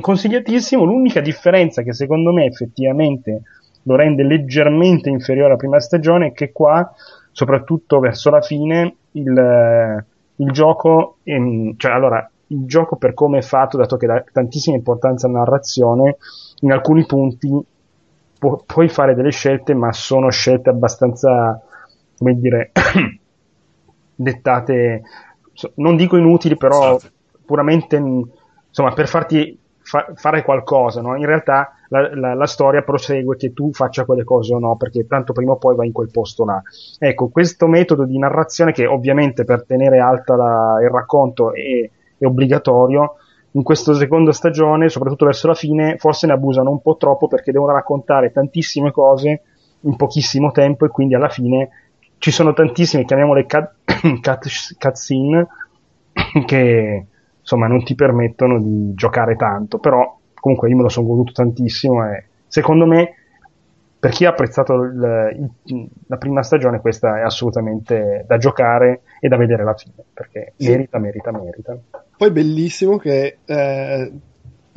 consigliatissimo. L'unica differenza che secondo me effettivamente lo rende leggermente inferiore alla prima stagione è che qua, soprattutto verso la fine, il, il gioco in, cioè allora il gioco per come è fatto, dato che dà tantissima importanza alla narrazione, in alcuni punti pu- puoi fare delle scelte, ma sono scelte abbastanza, come dire dettate, non dico inutili, però puramente insomma per farti fa- fare qualcosa, no? In realtà la, la, la storia prosegue che tu faccia quelle cose o no, perché tanto prima o poi vai in quel posto là. Ecco, questo metodo di narrazione, che ovviamente per tenere alta la, il racconto è, è obbligatorio, in questa seconda stagione, soprattutto verso la fine, forse ne abusano un po' troppo, perché devono raccontare tantissime cose in pochissimo tempo e quindi alla fine ci sono tantissime, chiamiamole cut, cut, cutscene, che insomma non ti permettono di giocare tanto, però comunque io me lo sono goduto tantissimo e secondo me per chi ha apprezzato il, il, la prima stagione questa è assolutamente da giocare e da vedere alla fine, perché sì. merita, merita, merita. Poi bellissimo che... Eh...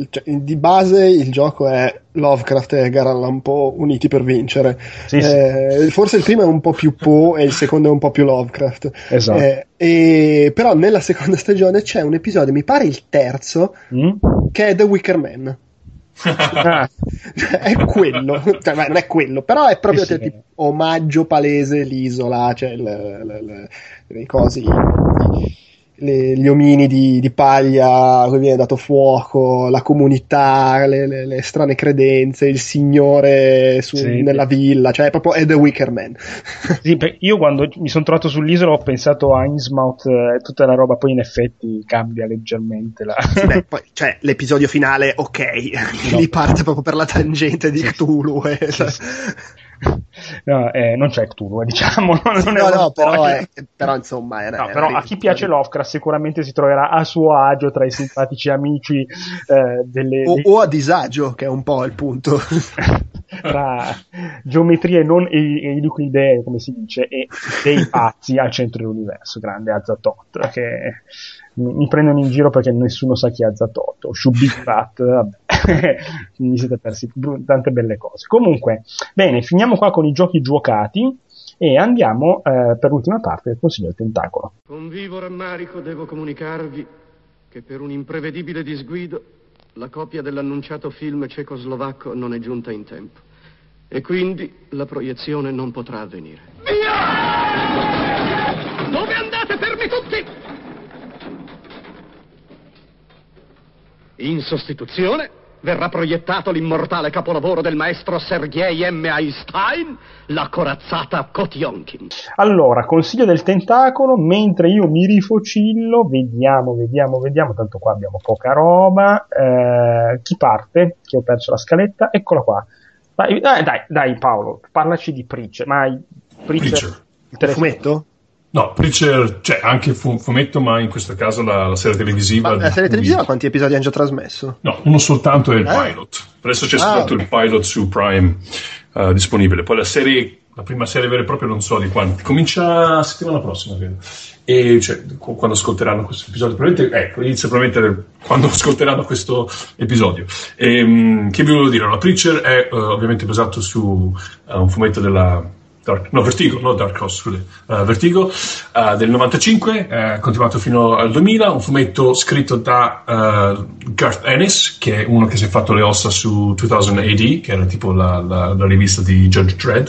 Cioè, di base il gioco è Lovecraft e Edgar Allan Poe uniti per vincere, sì, eh, sì. forse il primo è un po' più Poe e il secondo è un po' più Lovecraft, esatto. eh, e, però nella seconda stagione c'è un episodio, mi pare il terzo, mm? che è The Wicker Man. È quello, cioè, non è quello, però è proprio sì, sì. Tipo, omaggio palese, l'isola, cioè le, le, le, le cose, Le, gli omini di, di paglia a cui viene dato fuoco, la comunità, le, le, le strane credenze, il signore su, sì, nella villa, cioè è proprio è The Wicker Man. Sì, io quando mi sono trovato sull'isola ho pensato a Innsmouth e eh, tutta la roba, poi in effetti cambia leggermente la... sì, beh, poi, cioè l'episodio finale ok, no. Lì parte proprio per la tangente di Cthulhu e... Eh, sì, sì. No, eh, non c'è Cthulhu, diciamo, non, non no, è no, però, è, però insomma era, no, era però a chi piace Lovecraft sicuramente si troverà a suo agio tra i simpatici amici eh, delle, o, dei... o a disagio, che è un po' il punto tra geometrie non eliquidee, come si dice, e dei pazzi al centro dell'universo, grande Azathoth, che mi prendono in giro perché nessuno sa chi è Azathoth o Shubitrat, vabbè. Mi siete persi tante belle cose. Comunque, bene, finiamo qua con i giochi giocati e andiamo eh, per l'ultima parte del Consiglio del Tentacolo. Con vivo rammarico devo comunicarvi che per un imprevedibile disguido la copia dell'annunciato film cecoslovacco non è giunta in tempo e quindi la proiezione non potrà avvenire. Via! Dove andate, fermi tutti! In sostituzione, verrà proiettato l'immortale capolavoro del maestro Sergei M. Einstein, La corazzata Kotionkin. Allora, consiglio del tentacolo, mentre io mi rifocillo, vediamo, vediamo, vediamo, tanto qua abbiamo poca roba, eh, chi parte? Che ho perso la scaletta, eccola qua. Dai, dai, dai Paolo, parlaci di Preacher. Ma Preacher, Preacher. Il fumetto? No, Preacher, cioè anche fu- fumetto, ma in questo caso la, la serie televisiva. Ma la serie televisiva cui... quanti episodi hanno già trasmesso? No, uno soltanto è il eh? pilot. Adesso c'è ah, soltanto okay. il pilot su Prime uh, disponibile. Poi la serie, la prima serie vera e propria non so di quanti. Comincia settimana prossima, credo. E cioè, quando ascolteranno questo episodio, probabilmente, ecco, inizia probabilmente quando ascolteranno questo episodio. E, che vi volevo dire? La Preacher è uh, ovviamente basato su uh, un fumetto della... Dark, no, Vertigo, no Dark Horse, uh, Vertigo uh, del novantacinque, uh, continuato fino al duemila, un fumetto scritto da uh, Garth Ennis, che è uno che si è fatto le ossa su duemila A D, che era tipo la, la, la rivista di Judge Dredd,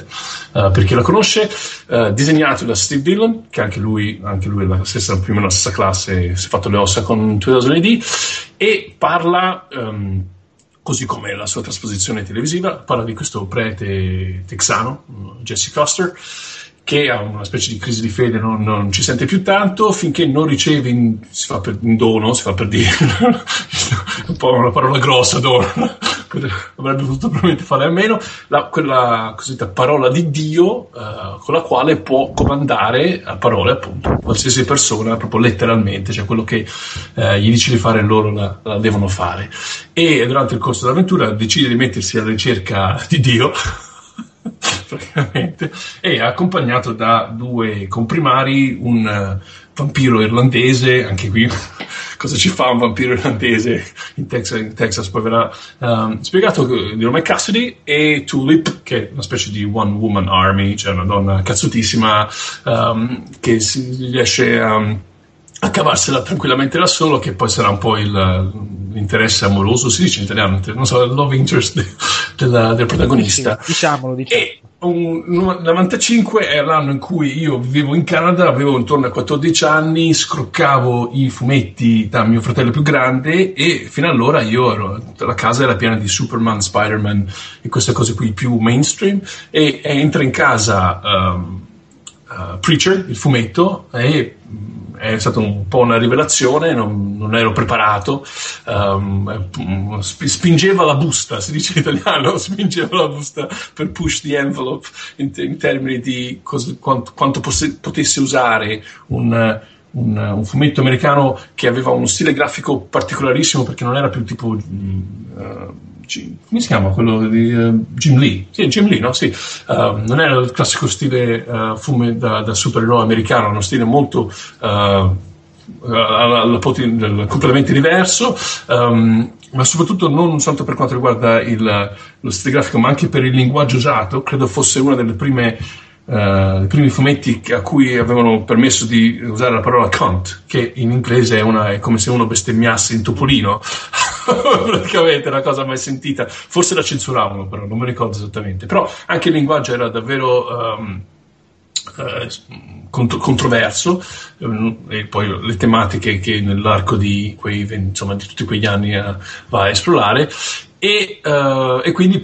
uh, per chi la conosce, uh, disegnato da Steve Dillon, che anche lui anche lui è la stessa, più o meno la stessa classe, si è fatto le ossa con duemila A D, e parla... Um, così come la sua trasposizione televisiva, parla di questo prete texano, Jesse Custer, che ha una specie di crisi di fede, non, non ci sente più tanto, finché non riceve in, si fa per, in dono, si fa per dire, un po' una parola grossa, dono, avrebbe potuto probabilmente fare a meno, la, quella cosiddetta parola di Dio, eh, con la quale può comandare a parole appunto qualsiasi persona, proprio letteralmente, cioè quello che eh, gli dice di fare loro la, la devono fare. E durante il corso dell'avventura decide di mettersi alla ricerca di Dio, praticamente, e accompagnato da due comprimari, un vampiro irlandese, anche qui cosa ci fa un vampiro irlandese in Texas, in Texas poi verrà um, spiegato, di nome Cassidy, e Tulip, che è una specie di one woman army, cioè una donna cazzutissima um, che si riesce a um, a cavarsela tranquillamente da solo, che poi sarà un po' il, l'interesse amoroso, si dice in italiano, non so, il love interest de, della, del protagonista. Sì, diciamolo, diciamolo. E un, novantacinque è l'anno in cui io vivevo in Canada, avevo intorno ai quattordici anni, scroccavo i fumetti da mio fratello più grande, e fino allora io ero, la casa era piena di Superman, Spider-Man e queste cose qui più mainstream, e, e entra in casa um, uh, Preacher, il fumetto, e è stata un po' una rivelazione, non, non ero preparato, um, spingeva la busta, si dice in italiano, spingeva la busta per push the envelope in, in termini di cos, quanto, quanto posse, potesse usare un, un, un fumetto americano che aveva uno stile grafico particolarissimo, perché non era più tipo... Uh, G, come si chiama quello di uh, Jim Lee? Sì, Jim Lee, no? Sì. Uh, non era il classico stile uh, fume da, da supereroe americano, uno stile molto uh, completamente diverso, um, ma soprattutto non soltanto per quanto riguarda il, lo stile grafico, ma anche per il linguaggio usato. Credo fosse una delle prime Uh, i primi fumetti a cui avevano permesso di usare la parola cunt, che in inglese è, una, è come se uno bestemmiasse in Topolino, praticamente, una cosa mai sentita, forse la censuravano, però non mi ricordo esattamente, però anche il linguaggio era davvero um, uh, contro- controverso, um, e poi le tematiche che nell'arco di, quei, insomma, di tutti quegli anni uh, va a esplorare. E, uh, e quindi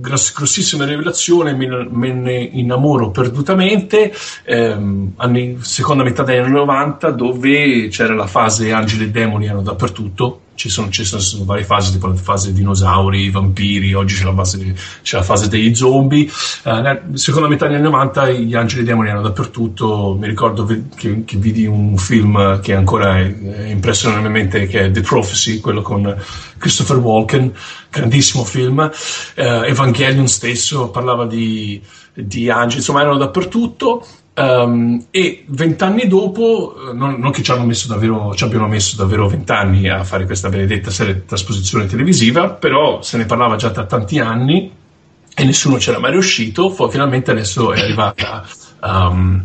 gross, grossissima rivelazione, me, me ne innamoro perdutamente, ehm, anni, seconda metà degli anni novanta, dove c'era la fase angeli e demoni erano dappertutto, ci sono, ci sono varie fasi, tipo la fase dinosauri, vampiri, oggi c'è la fase, c'è la fase degli zombie, uh, seconda metà degli anni novanta gli angeli e demoni erano dappertutto. Mi ricordo che, che vidi un film che ancora è, è impresso nella mia mente, che è The Prophecy, quello con Christopher Walken, grandissimo film, eh, Evangelion stesso parlava di, di angeli, insomma erano dappertutto, um, e vent'anni dopo, non, non che ci hanno messo davvero, ci abbiano messo davvero vent'anni a fare questa benedetta serie trasposizione televisiva, però se ne parlava già da tanti anni e nessuno c'era mai riuscito, poi finalmente adesso è arrivata um,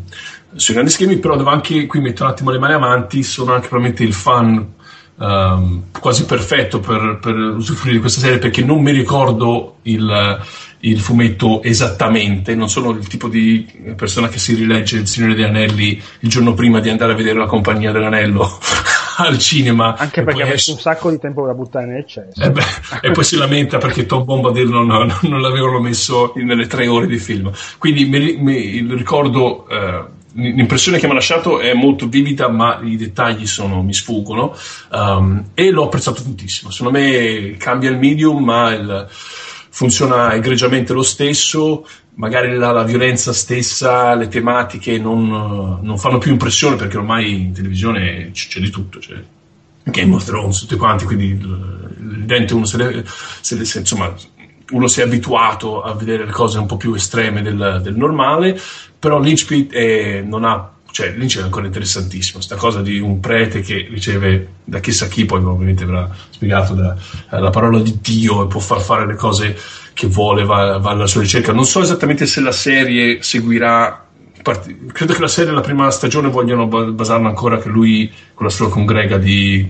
sui grandi schermi. Però devo anche, qui metto un attimo le mani avanti, sono anche probabilmente il fan Um, quasi perfetto per, per usufruire di questa serie, perché non mi ricordo il, il fumetto esattamente, non sono il tipo di persona che si rilegge Il Signore degli Anelli il giorno prima di andare a vedere La Compagnia dell'Anello al cinema. Anche perché ha messo esce... un sacco di tempo da buttare nel cesso. Eh beh, e poi si lamenta perché Tom Bombadil non, non, non l'avevano messo nelle tre ore di film. Quindi mi, mi ricordo, eh, l'impressione che mi ha lasciato è molto vivida, ma i dettagli sono, mi sfuggono, um, e l'ho apprezzato tantissimo. Secondo me cambia il medium, ma il, funziona egregiamente lo stesso. Magari la, la violenza stessa, le tematiche non, non fanno più impressione, perché ormai in televisione c- c'è di tutto, c'è Game of Thrones, tutti quanti, quindi l'idente uno se, le, se, le, se insomma uno si è abituato a vedere le cose un po' più estreme del, del normale. Però Lynch è, non ha, cioè Lynch è ancora interessantissimo, sta cosa di un prete che riceve da chissà chi, poi ovviamente verrà spiegato, da, la parola di Dio, e può far fare le cose che vuole, va, va alla sua ricerca. Non so esattamente se la serie seguirà, part- credo che la serie, la prima stagione, vogliono basarla ancora che lui con la sua congrega di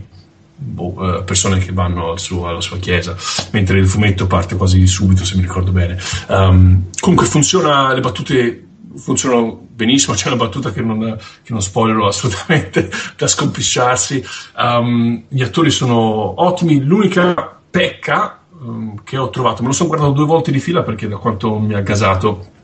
boh, persone che vanno al suo, alla sua chiesa, mentre il fumetto parte quasi subito, se mi ricordo bene. Um, comunque funziona, le battute funzionano benissimo, c'è una battuta che non, che non spoilerò assolutamente, da scompisciarsi. Um, gli attori sono ottimi, l'unica pecca che ho trovato, me lo sono guardato due volte di fila perché da quanto mi ha gasato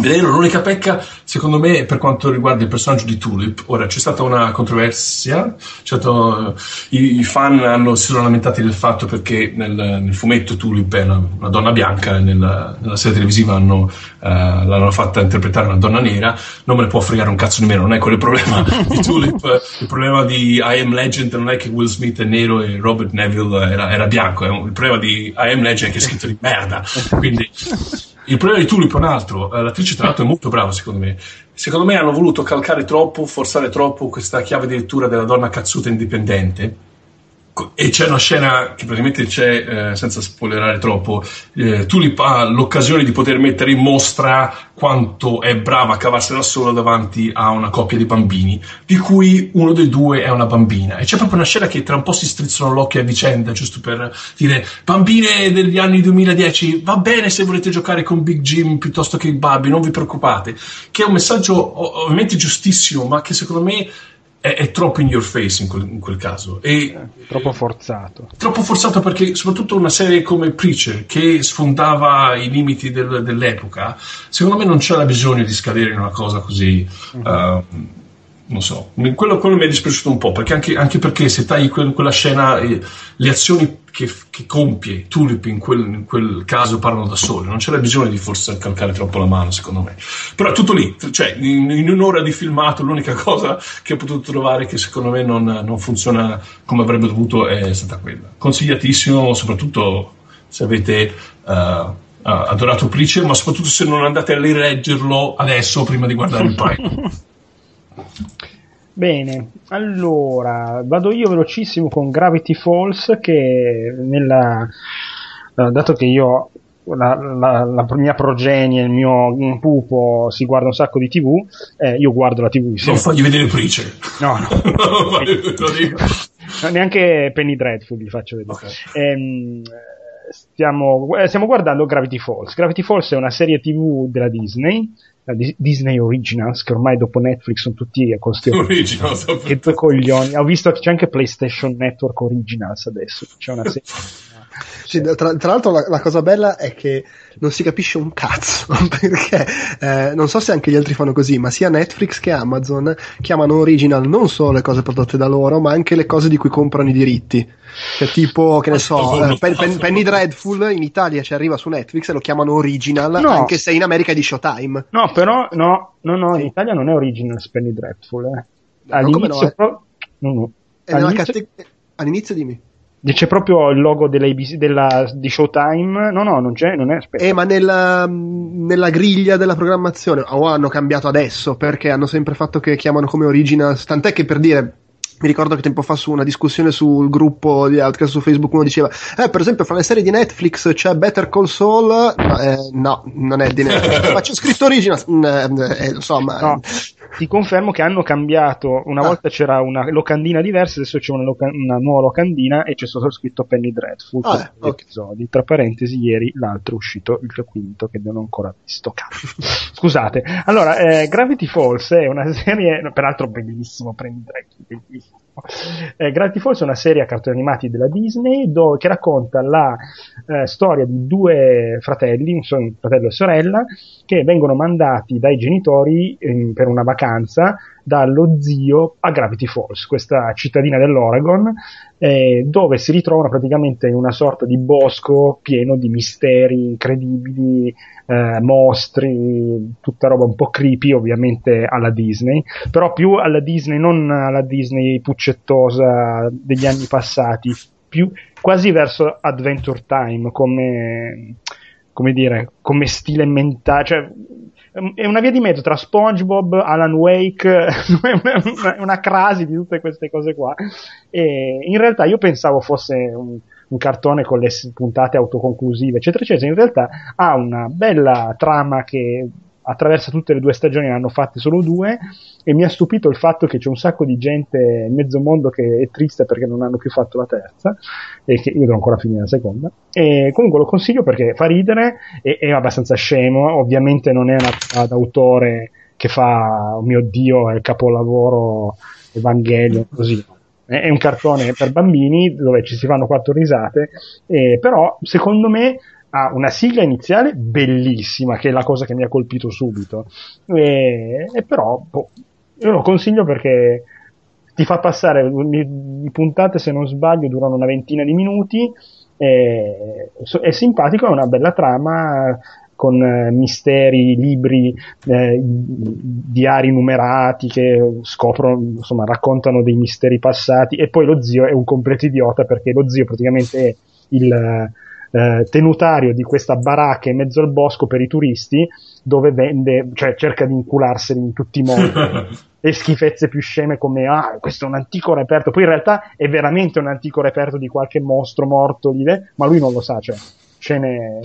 vederlo, l'unica pecca secondo me per quanto riguarda il personaggio di Tulip. Ora c'è stata una controversia, stato, i, i fan hanno, si sono lamentati del fatto perché nel, nel fumetto Tulip è una, una donna bianca, e nella, nella serie televisiva hanno, uh, l'hanno fatta interpretare una donna nera. Non me ne può fregare un cazzo di meno, non è quello il problema di Tulip. Il problema di I Am Legend non è che Will Smith è nero e Robert Neville era, era bianco, il problema di I Am Legend è che è scritto di merda, quindi il problema di Tulip è un altro. L'attrice tra l'altro è molto brava, secondo me. Secondo me hanno voluto calcare troppo, forzare troppo questa chiave di lettura della donna cazzuta indipendente. E c'è una scena che praticamente c'è, eh, senza spoilerare troppo, eh, Tulip ha l'occasione di poter mettere in mostra quanto è brava a cavarsela sola davanti a una coppia di bambini, di cui uno dei due è una bambina, e c'è proprio una scena che tra un po' si strizzano l'occhio a vicenda, giusto per dire: bambine degli anni duemiladieci, va bene se volete giocare con Big Jim piuttosto che Barbie, non vi preoccupate. Che è un messaggio ovviamente giustissimo, ma che secondo me È, è troppo in your face in quel, in quel caso, e eh, troppo forzato troppo forzato perché soprattutto una serie come Preacher, che sfondava i limiti del, dell'epoca, secondo me non c'era bisogno di scadere in una cosa così. Mm-hmm. uh, non so, quello, quello mi è dispiaciuto un po', perché anche, anche perché se tagli quel, quella scena, eh, le azioni che, che compie Tulip in quel, in quel caso parlano da sole, non c'era bisogno di forse calcare troppo la mano, secondo me. Però è tutto lì, cioè in, in un'ora di filmato l'unica cosa che ho potuto trovare che secondo me non, non funziona come avrebbe dovuto è stata quella. Consigliatissimo, soprattutto se avete uh, adorato Preacher, ma soprattutto se non andate a rileggerlo adesso prima di guardare il Prime. Bene, allora vado io velocissimo con Gravity Falls, che nella, dato che io la, la, la mia progenie, il mio pupo si guarda un sacco di tv, eh, io guardo la tv. Non fagli vedere Preacher. No, no. No, neanche Penny Dreadful li faccio vedere. Okay. Ehm, stiamo, stiamo guardando Gravity Falls. Gravity Falls è una serie tv della Disney, Disney Originals, che ormai dopo Netflix sono tutti a costi Originals, che due coglioni. Ho visto che c'è anche PlayStation Network Originals adesso, c'è una serie. Sì, tra, tra l'altro la, la cosa bella è che non si capisce un cazzo, perché eh, non so se anche gli altri fanno così, ma sia Netflix che Amazon chiamano original non solo le cose prodotte da loro, ma anche le cose di cui comprano i diritti. Cioè, tipo, che ne so, eh, Pen, Pen, Penny Dreadful in Italia ci arriva su Netflix e lo chiamano original, no, anche se in America è di Showtime. No, però no, no, no, in Italia non è original Penny Dreadful. Eh. All'inizio, no, no, eh. Pro- no, no. All'inizio... Catte- all'inizio dimmi. C'è proprio il logo della, della, di Showtime. No, no, non c'è, non è. Aspetta. Eh, ma nella, nella griglia della programmazione, o oh, hanno cambiato adesso, perché hanno sempre fatto che chiamano come original. Tant'è che, per dire, mi ricordo che tempo fa su una discussione sul gruppo di Outcast su Facebook uno diceva: eh, per esempio, fra le serie di Netflix c'è Better Call Saul. No, eh, no, non è di Netflix, ma c'è scritto original. Eh, insomma. No. Ti confermo che hanno cambiato, una ah. volta c'era una locandina diversa, adesso c'è una, loca- una nuova locandina e c'è sotto scritto Penny Dreadful, ah, eh, okay. Episodi, tra parentesi ieri l'altro è uscito, il quinto, che non ho ancora visto. Scusate. Allora, eh, Gravity Falls è una serie, peraltro bellissimo, Penny Dreadful bellissimo, Eh, Gravity Falls è una serie a cartoni animati della Disney do, che racconta la eh, storia di due fratelli, sono fratello e sorella, che vengono mandati dai genitori eh, per una vacanza dallo zio a Gravity Falls, questa cittadina dell'Oregon, eh, dove si ritrovano praticamente in una sorta di bosco pieno di misteri incredibili, eh, mostri, tutta roba un po' creepy, ovviamente alla Disney, però più alla Disney, non alla Disney puccettosa degli anni passati, più quasi verso Adventure Time come, come dire, come stile mentale, cioè è una via di mezzo tra SpongeBob, Alan Wake, una, una crasi di tutte queste cose qua. E in realtà io pensavo fosse un, un cartone con le puntate autoconclusive eccetera eccetera, in realtà ha una bella trama che attraversa tutte le due stagioni, ne hanno fatte solo due, e mi ha stupito il fatto che c'è un sacco di gente in mezzo mondo che è triste perché non hanno più fatto la terza, e che io devo ancora finire la seconda, e comunque lo consiglio perché fa ridere e è abbastanza scemo, ovviamente non è una, ad autore che fa oh mio Dio è il capolavoro Evangelio, così è un cartone per bambini dove ci si fanno quattro risate, eh, però secondo me ha ah, una sigla iniziale bellissima, che è la cosa che mi ha colpito subito, e, e però boh, io lo consiglio perché ti fa passare le puntate, se non sbaglio durano una ventina di minuti, e, è simpatico, è una bella trama con eh, misteri, libri, eh, diari numerati che scoprono, insomma raccontano dei misteri passati, e poi lo zio è un completo idiota perché lo zio praticamente è il Eh, tenutario di questa baracca in mezzo al bosco per i turisti, dove vende, cioè cerca di incularseli in tutti i modi e schifezze più sceme come ah questo è un antico reperto, poi in realtà è veramente un antico reperto di qualche mostro morto lì, ma lui non lo sa, cioè ce ne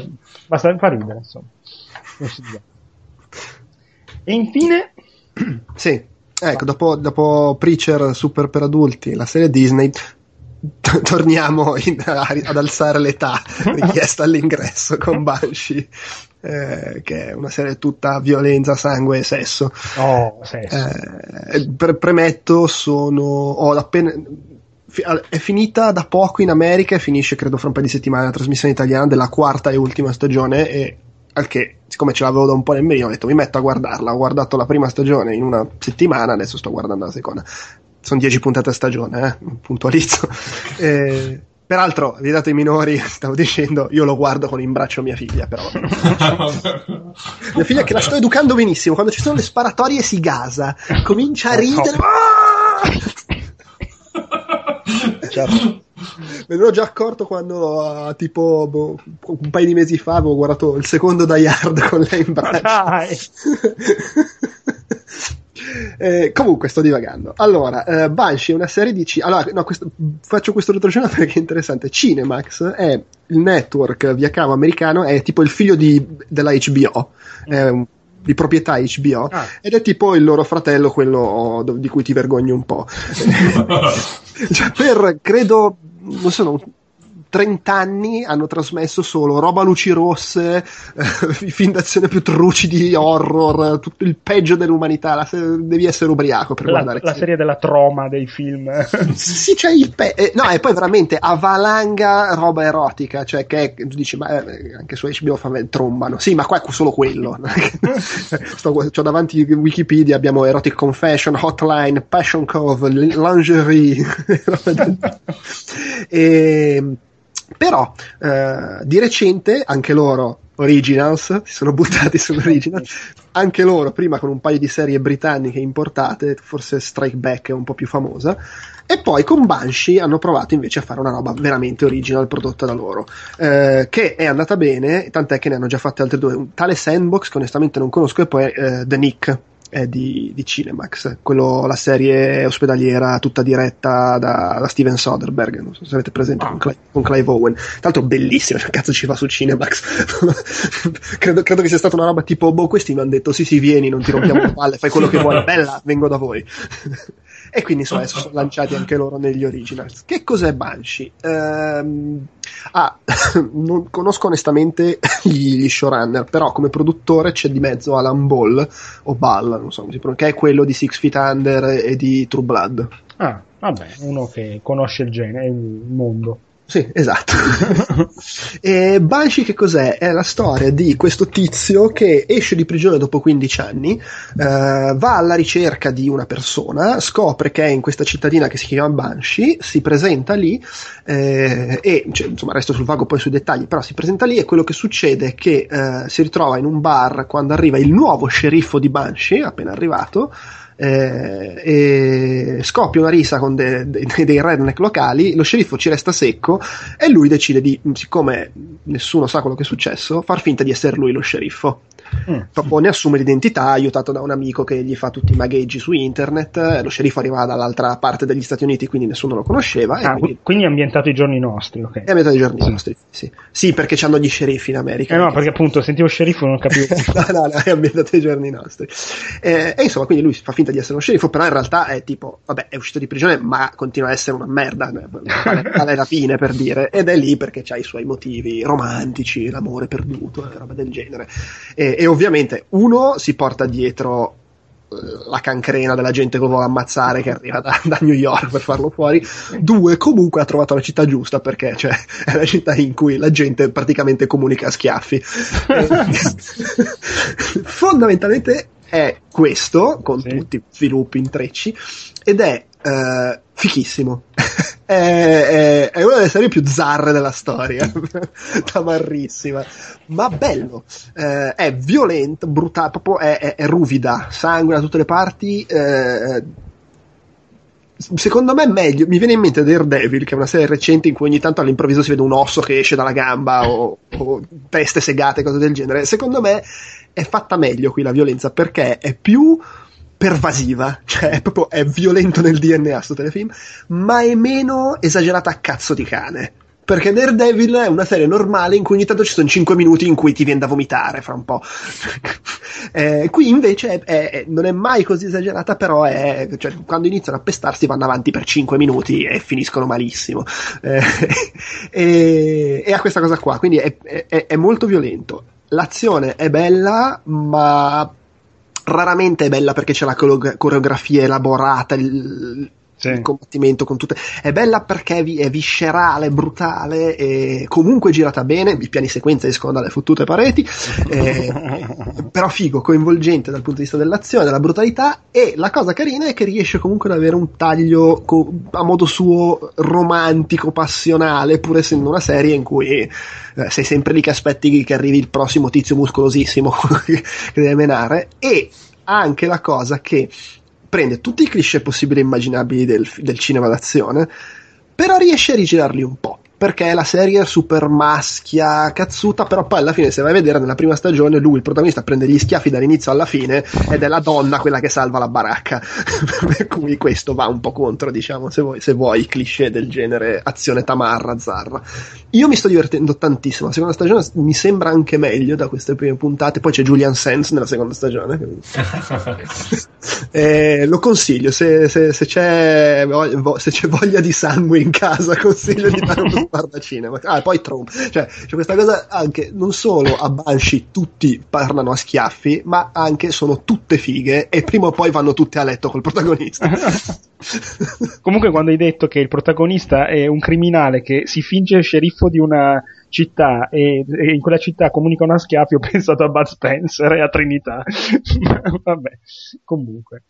basta, fa ridere insomma. E infine sì, ecco, dopo, dopo Preacher, super per adulti, la serie Disney, torniamo in, ad alzare l'età richiesta all'ingresso con Banshee, eh, che è una serie tutta violenza, sangue e sesso. Oh, sesso. Eh, pre- premetto, sono ho appena fi- è finita da poco in America e finisce credo fra un paio di settimane la trasmissione italiana della quarta e ultima stagione, e al che, siccome ce l'avevo da un po' nel mirino, ho detto mi metto a guardarla, ho guardato la prima stagione in una settimana, adesso sto guardando la seconda. Sono dieci puntate a stagione, eh? Puntualizzo. Eh, peraltro, vi dato i minori, stavo dicendo, io lo guardo con in braccio mia figlia, però. Mia figlia che la sto educando benissimo, quando ci sono le sparatorie si gasa, comincia a ridere. Certo. Me l'ho già accorto quando tipo boh, un paio di mesi fa avevo guardato il secondo Die Hard con lei in braccio. Dai. Eh, comunque sto divagando. Allora, eh, Banshee è una serie di... C- allora, no, questo, faccio questo retroscena perché è interessante. Cinemax è il network via cavo americano, è tipo il figlio di, della H B O, eh, di proprietà H B O, ah. Ed è tipo il loro fratello, quello di cui ti vergogni un po'. Cioè, per, credo, non so... trent'anni hanno trasmesso solo roba luci rosse, eh, film d'azione più trucidi, horror, tutto il peggio dell'umanità. La se- devi essere ubriaco per la, guardare la serie della troma dei film. Sì, c'è cioè il pe- eh, no, e poi veramente avalanga roba erotica, cioè che tu dici ma eh, anche su H B O fa trombano. Sì, ma qua è solo quello. Sto c'ho davanti Wikipedia, abbiamo Erotic Confession, Hotline, Passion Cove, Lingerie. E però eh, di recente anche loro Originals si sono buttati sull'Originals, anche loro prima con un paio di serie britanniche importate, forse Strike Back è un po' più famosa, e poi con Banshee hanno provato invece a fare una roba veramente original prodotta da loro, eh, che è andata bene, tant'è che ne hanno già fatte altre due, un tale Sandbox che onestamente non conosco, e poi eh, The Nick è di, di Cinemax, quello, la serie ospedaliera tutta diretta da, da Steven Soderbergh, non so se avete presente, con Clive, con Clive Owen, tra l'altro bellissimo, cioè cazzo ci fa su Cinemax. credo, credo che sia stata una roba tipo boh, questi mi hanno detto sì sì vieni, non ti rompiamo le palle, fai quello che vuoi, bella, vengo da voi. E quindi so, sono lanciati anche loro negli Originals. Che cos'è Banshee? Ehm, ah, non conosco onestamente gli, gli showrunner, però come produttore c'è di mezzo Alan Ball o Ball, non so come si pronuncia, che è quello di Six Feet Under e di True Blood. Ah, vabbè, uno che conosce il genere, il mondo. Sì, esatto. E Banshee che cos'è? È la storia di questo tizio che esce di prigione dopo quindici anni, eh, va alla ricerca di una persona, scopre che è in questa cittadina che si chiama Banshee, si presenta lì, eh, e cioè, insomma resto sul vago poi sui dettagli, però si presenta lì e quello che succede è che eh, si ritrova in un bar quando arriva il nuovo sceriffo di Banshee, appena arrivato, Eh, e scoppia una rissa con de, de, dei redneck locali. Lo sceriffo ci resta secco e lui decide di, siccome nessuno sa quello che è successo, far finta di essere lui lo sceriffo. Mm. Proprio ne assume l'identità, aiutato da un amico che gli fa tutti i magheggi su internet. Lo sceriffo arriva dall'altra parte degli Stati Uniti, quindi nessuno lo conosceva. Ah, e quindi, quindi è ambientato ai giorni nostri, okay. È ambientato ai giorni sì. nostri, sì. Sì, perché c'hanno gli sceriffi in America. Eh no, perché appunto sentivo sceriffo non capivo. no, no, no, è ambientato ai giorni nostri. Eh, e insomma, quindi lui fa finta di essere uno sceriffo, però in realtà è tipo, vabbè, è uscito di prigione, ma continua a essere una merda. È la fine, per dire. Ed è lì perché c'ha i suoi motivi romantici, l'amore perduto, roba del genere. E, e ovviamente uno si porta dietro la cancrena della gente che lo vuole ammazzare, che arriva da, da New York per farlo fuori. Due, comunque ha trovato la città giusta, perché cioè, è una città in cui la gente praticamente comunica a schiaffi. Fondamentalmente è questo, con sì. tutti i sviluppi, intrecci, ed è eh, fichissimo. è, è, è una delle serie più zarre della storia, tamarrissima, ma bello. Eh, è violenta, brutale, proprio è, è, è ruvida, sangue da tutte le parti. Eh, secondo me è meglio, mi viene in mente Daredevil, che è una serie recente in cui ogni tanto all'improvviso si vede un osso che esce dalla gamba o, o teste segate, cose del genere. Secondo me è fatta meglio qui la violenza, perché è più pervasiva, cioè è proprio è violento nel D N A sto telefilm, ma è meno esagerata a cazzo di cane. Perché Daredevil è una serie normale in cui ogni tanto ci sono cinque minuti in cui ti viene da vomitare fra un po'. eh, qui invece è, è, non è mai così esagerata, però è, cioè, quando iniziano a pestarsi vanno avanti per cinque minuti e finiscono malissimo. Eh, e, e ha questa cosa qua, quindi è, è, è molto violento. L'azione è bella, ma raramente è bella perché c'è la coreografia elaborata, il... Sì. Il combattimento con tutte è bella perché è viscerale, brutale e comunque girata bene. I piani sequenza escono dalle fottute pareti, eh, però figo, coinvolgente dal punto di vista dell'azione, della brutalità. E la cosa carina è che riesce comunque ad avere un taglio co- a modo suo romantico, passionale, pur essendo una serie in cui eh, sei sempre lì che aspetti che arrivi il prossimo tizio muscolosissimo che deve menare. E anche la cosa che prende tutti i cliché possibili e immaginabili del, del cinema d'azione, però riesce a rigirarli un po', perché la serie è super maschia, cazzuta, però poi alla fine, se vai a vedere, nella prima stagione lui, il protagonista, prende gli schiaffi dall'inizio alla fine ed è la donna quella che salva la baracca. Per cui questo va un po' contro, diciamo, se vuoi, se vuoi, i cliché del genere azione tamarra, zarra. Io mi sto divertendo tantissimo, la seconda stagione mi sembra anche meglio da queste prime puntate. Poi c'è Julian Sands nella seconda stagione. Eh, lo consiglio, se, se, se, c'è, se c'è voglia di sangue in casa, consiglio di dare uno sguardo a cinema. Ah, e poi Trump, cioè c'è questa cosa anche, non solo a Banshee tutti parlano a schiaffi, ma anche sono tutte fighe e prima o poi vanno tutte a letto col protagonista. Comunque, quando hai detto che il protagonista è un criminale che si finge sceriffo di una città e, e in quella città comunicano a schiaffi, ho pensato a Bud Spencer e a Trinità. Vabbè, comunque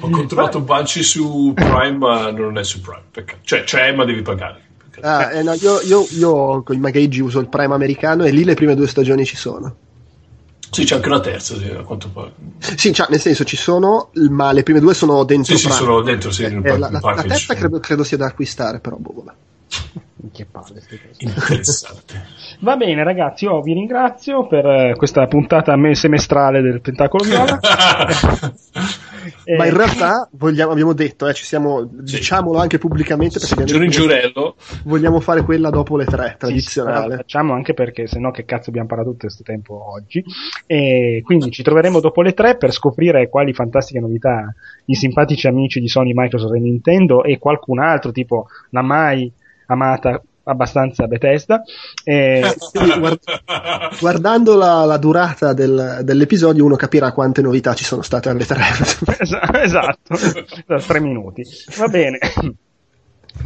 ho controllato Banshee su Prime, ma non è su Prime, peccato. Cioè c'è, ma devi pagare. Ah, eh no, io, io, io con i magheggi uso il Prime americano e lì le prime due stagioni ci sono. Sì, c'è anche una terza, sì, a quanto pare. Sì, cioè, nel senso ci sono, ma le prime due sono dentro. Sì, sì, sono dentro, sì, eh, nel eh, la, la, la terza credo, credo sia da acquistare, però boh, vabbè. Che palle, interessante. Va bene, ragazzi, io vi ringrazio per questa puntata semestrale del Pentacolo Viola. eh, Ma in realtà vogliamo, abbiamo detto, eh, ci siamo, sì. diciamolo anche pubblicamente, perché sì, abbiamo giurello. Vogliamo fare quella dopo le tre, tradizionale. Sì, facciamo, anche perché sennò che cazzo abbiamo parlato tutto questo tempo oggi. E quindi ci troveremo dopo le tre per scoprire quali fantastiche novità i simpatici amici di Sony, Microsoft e Nintendo e qualcun altro, tipo la mai amata abbastanza Bethesda. Eh, guard- guardando la, la durata del, dell'episodio, uno capirà quante novità ci sono state alle tre. Esatto, tre minuti. Va bene.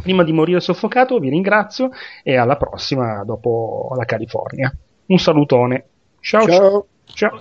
Prima di morire soffocato, vi ringrazio e alla prossima dopo la California. Un salutone. Ciao. Ciao. Ciao.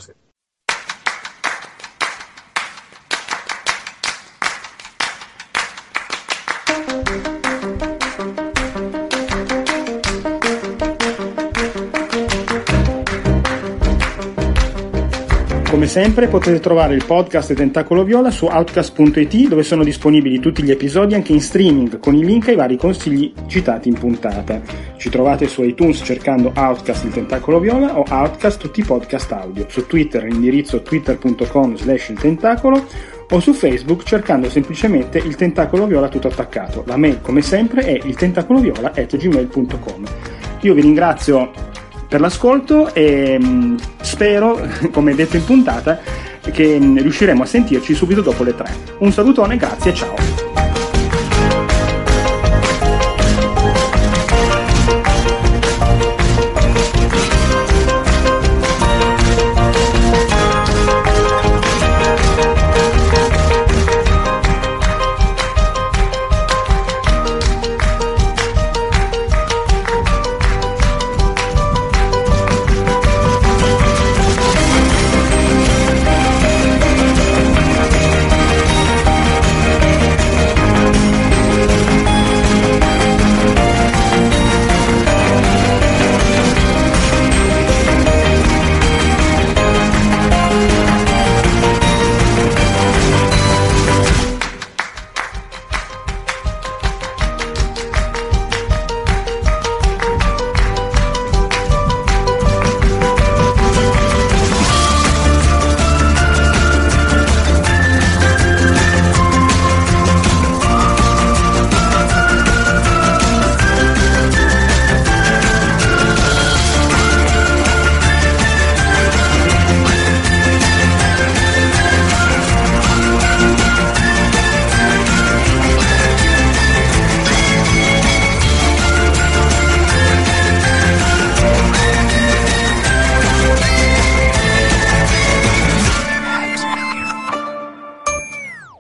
Come sempre potete trovare il podcast Tentacolo Viola su outcast punto it, dove sono disponibili tutti gli episodi anche in streaming con i link ai vari consigli citati in puntata. Ci trovate su iTunes cercando Outcast il Tentacolo Viola o Outcast tutti i podcast audio, su Twitter l'indirizzo twitter punto com slash il tentacolo o su Facebook cercando semplicemente il Tentacolo Viola tutto attaccato. La mail come sempre è il tentacoloviola chiocciola gmail punto com. Io vi ringrazio per l'ascolto e spero, come detto in puntata, che riusciremo a sentirci subito dopo le tre. Un salutone, grazie e ciao!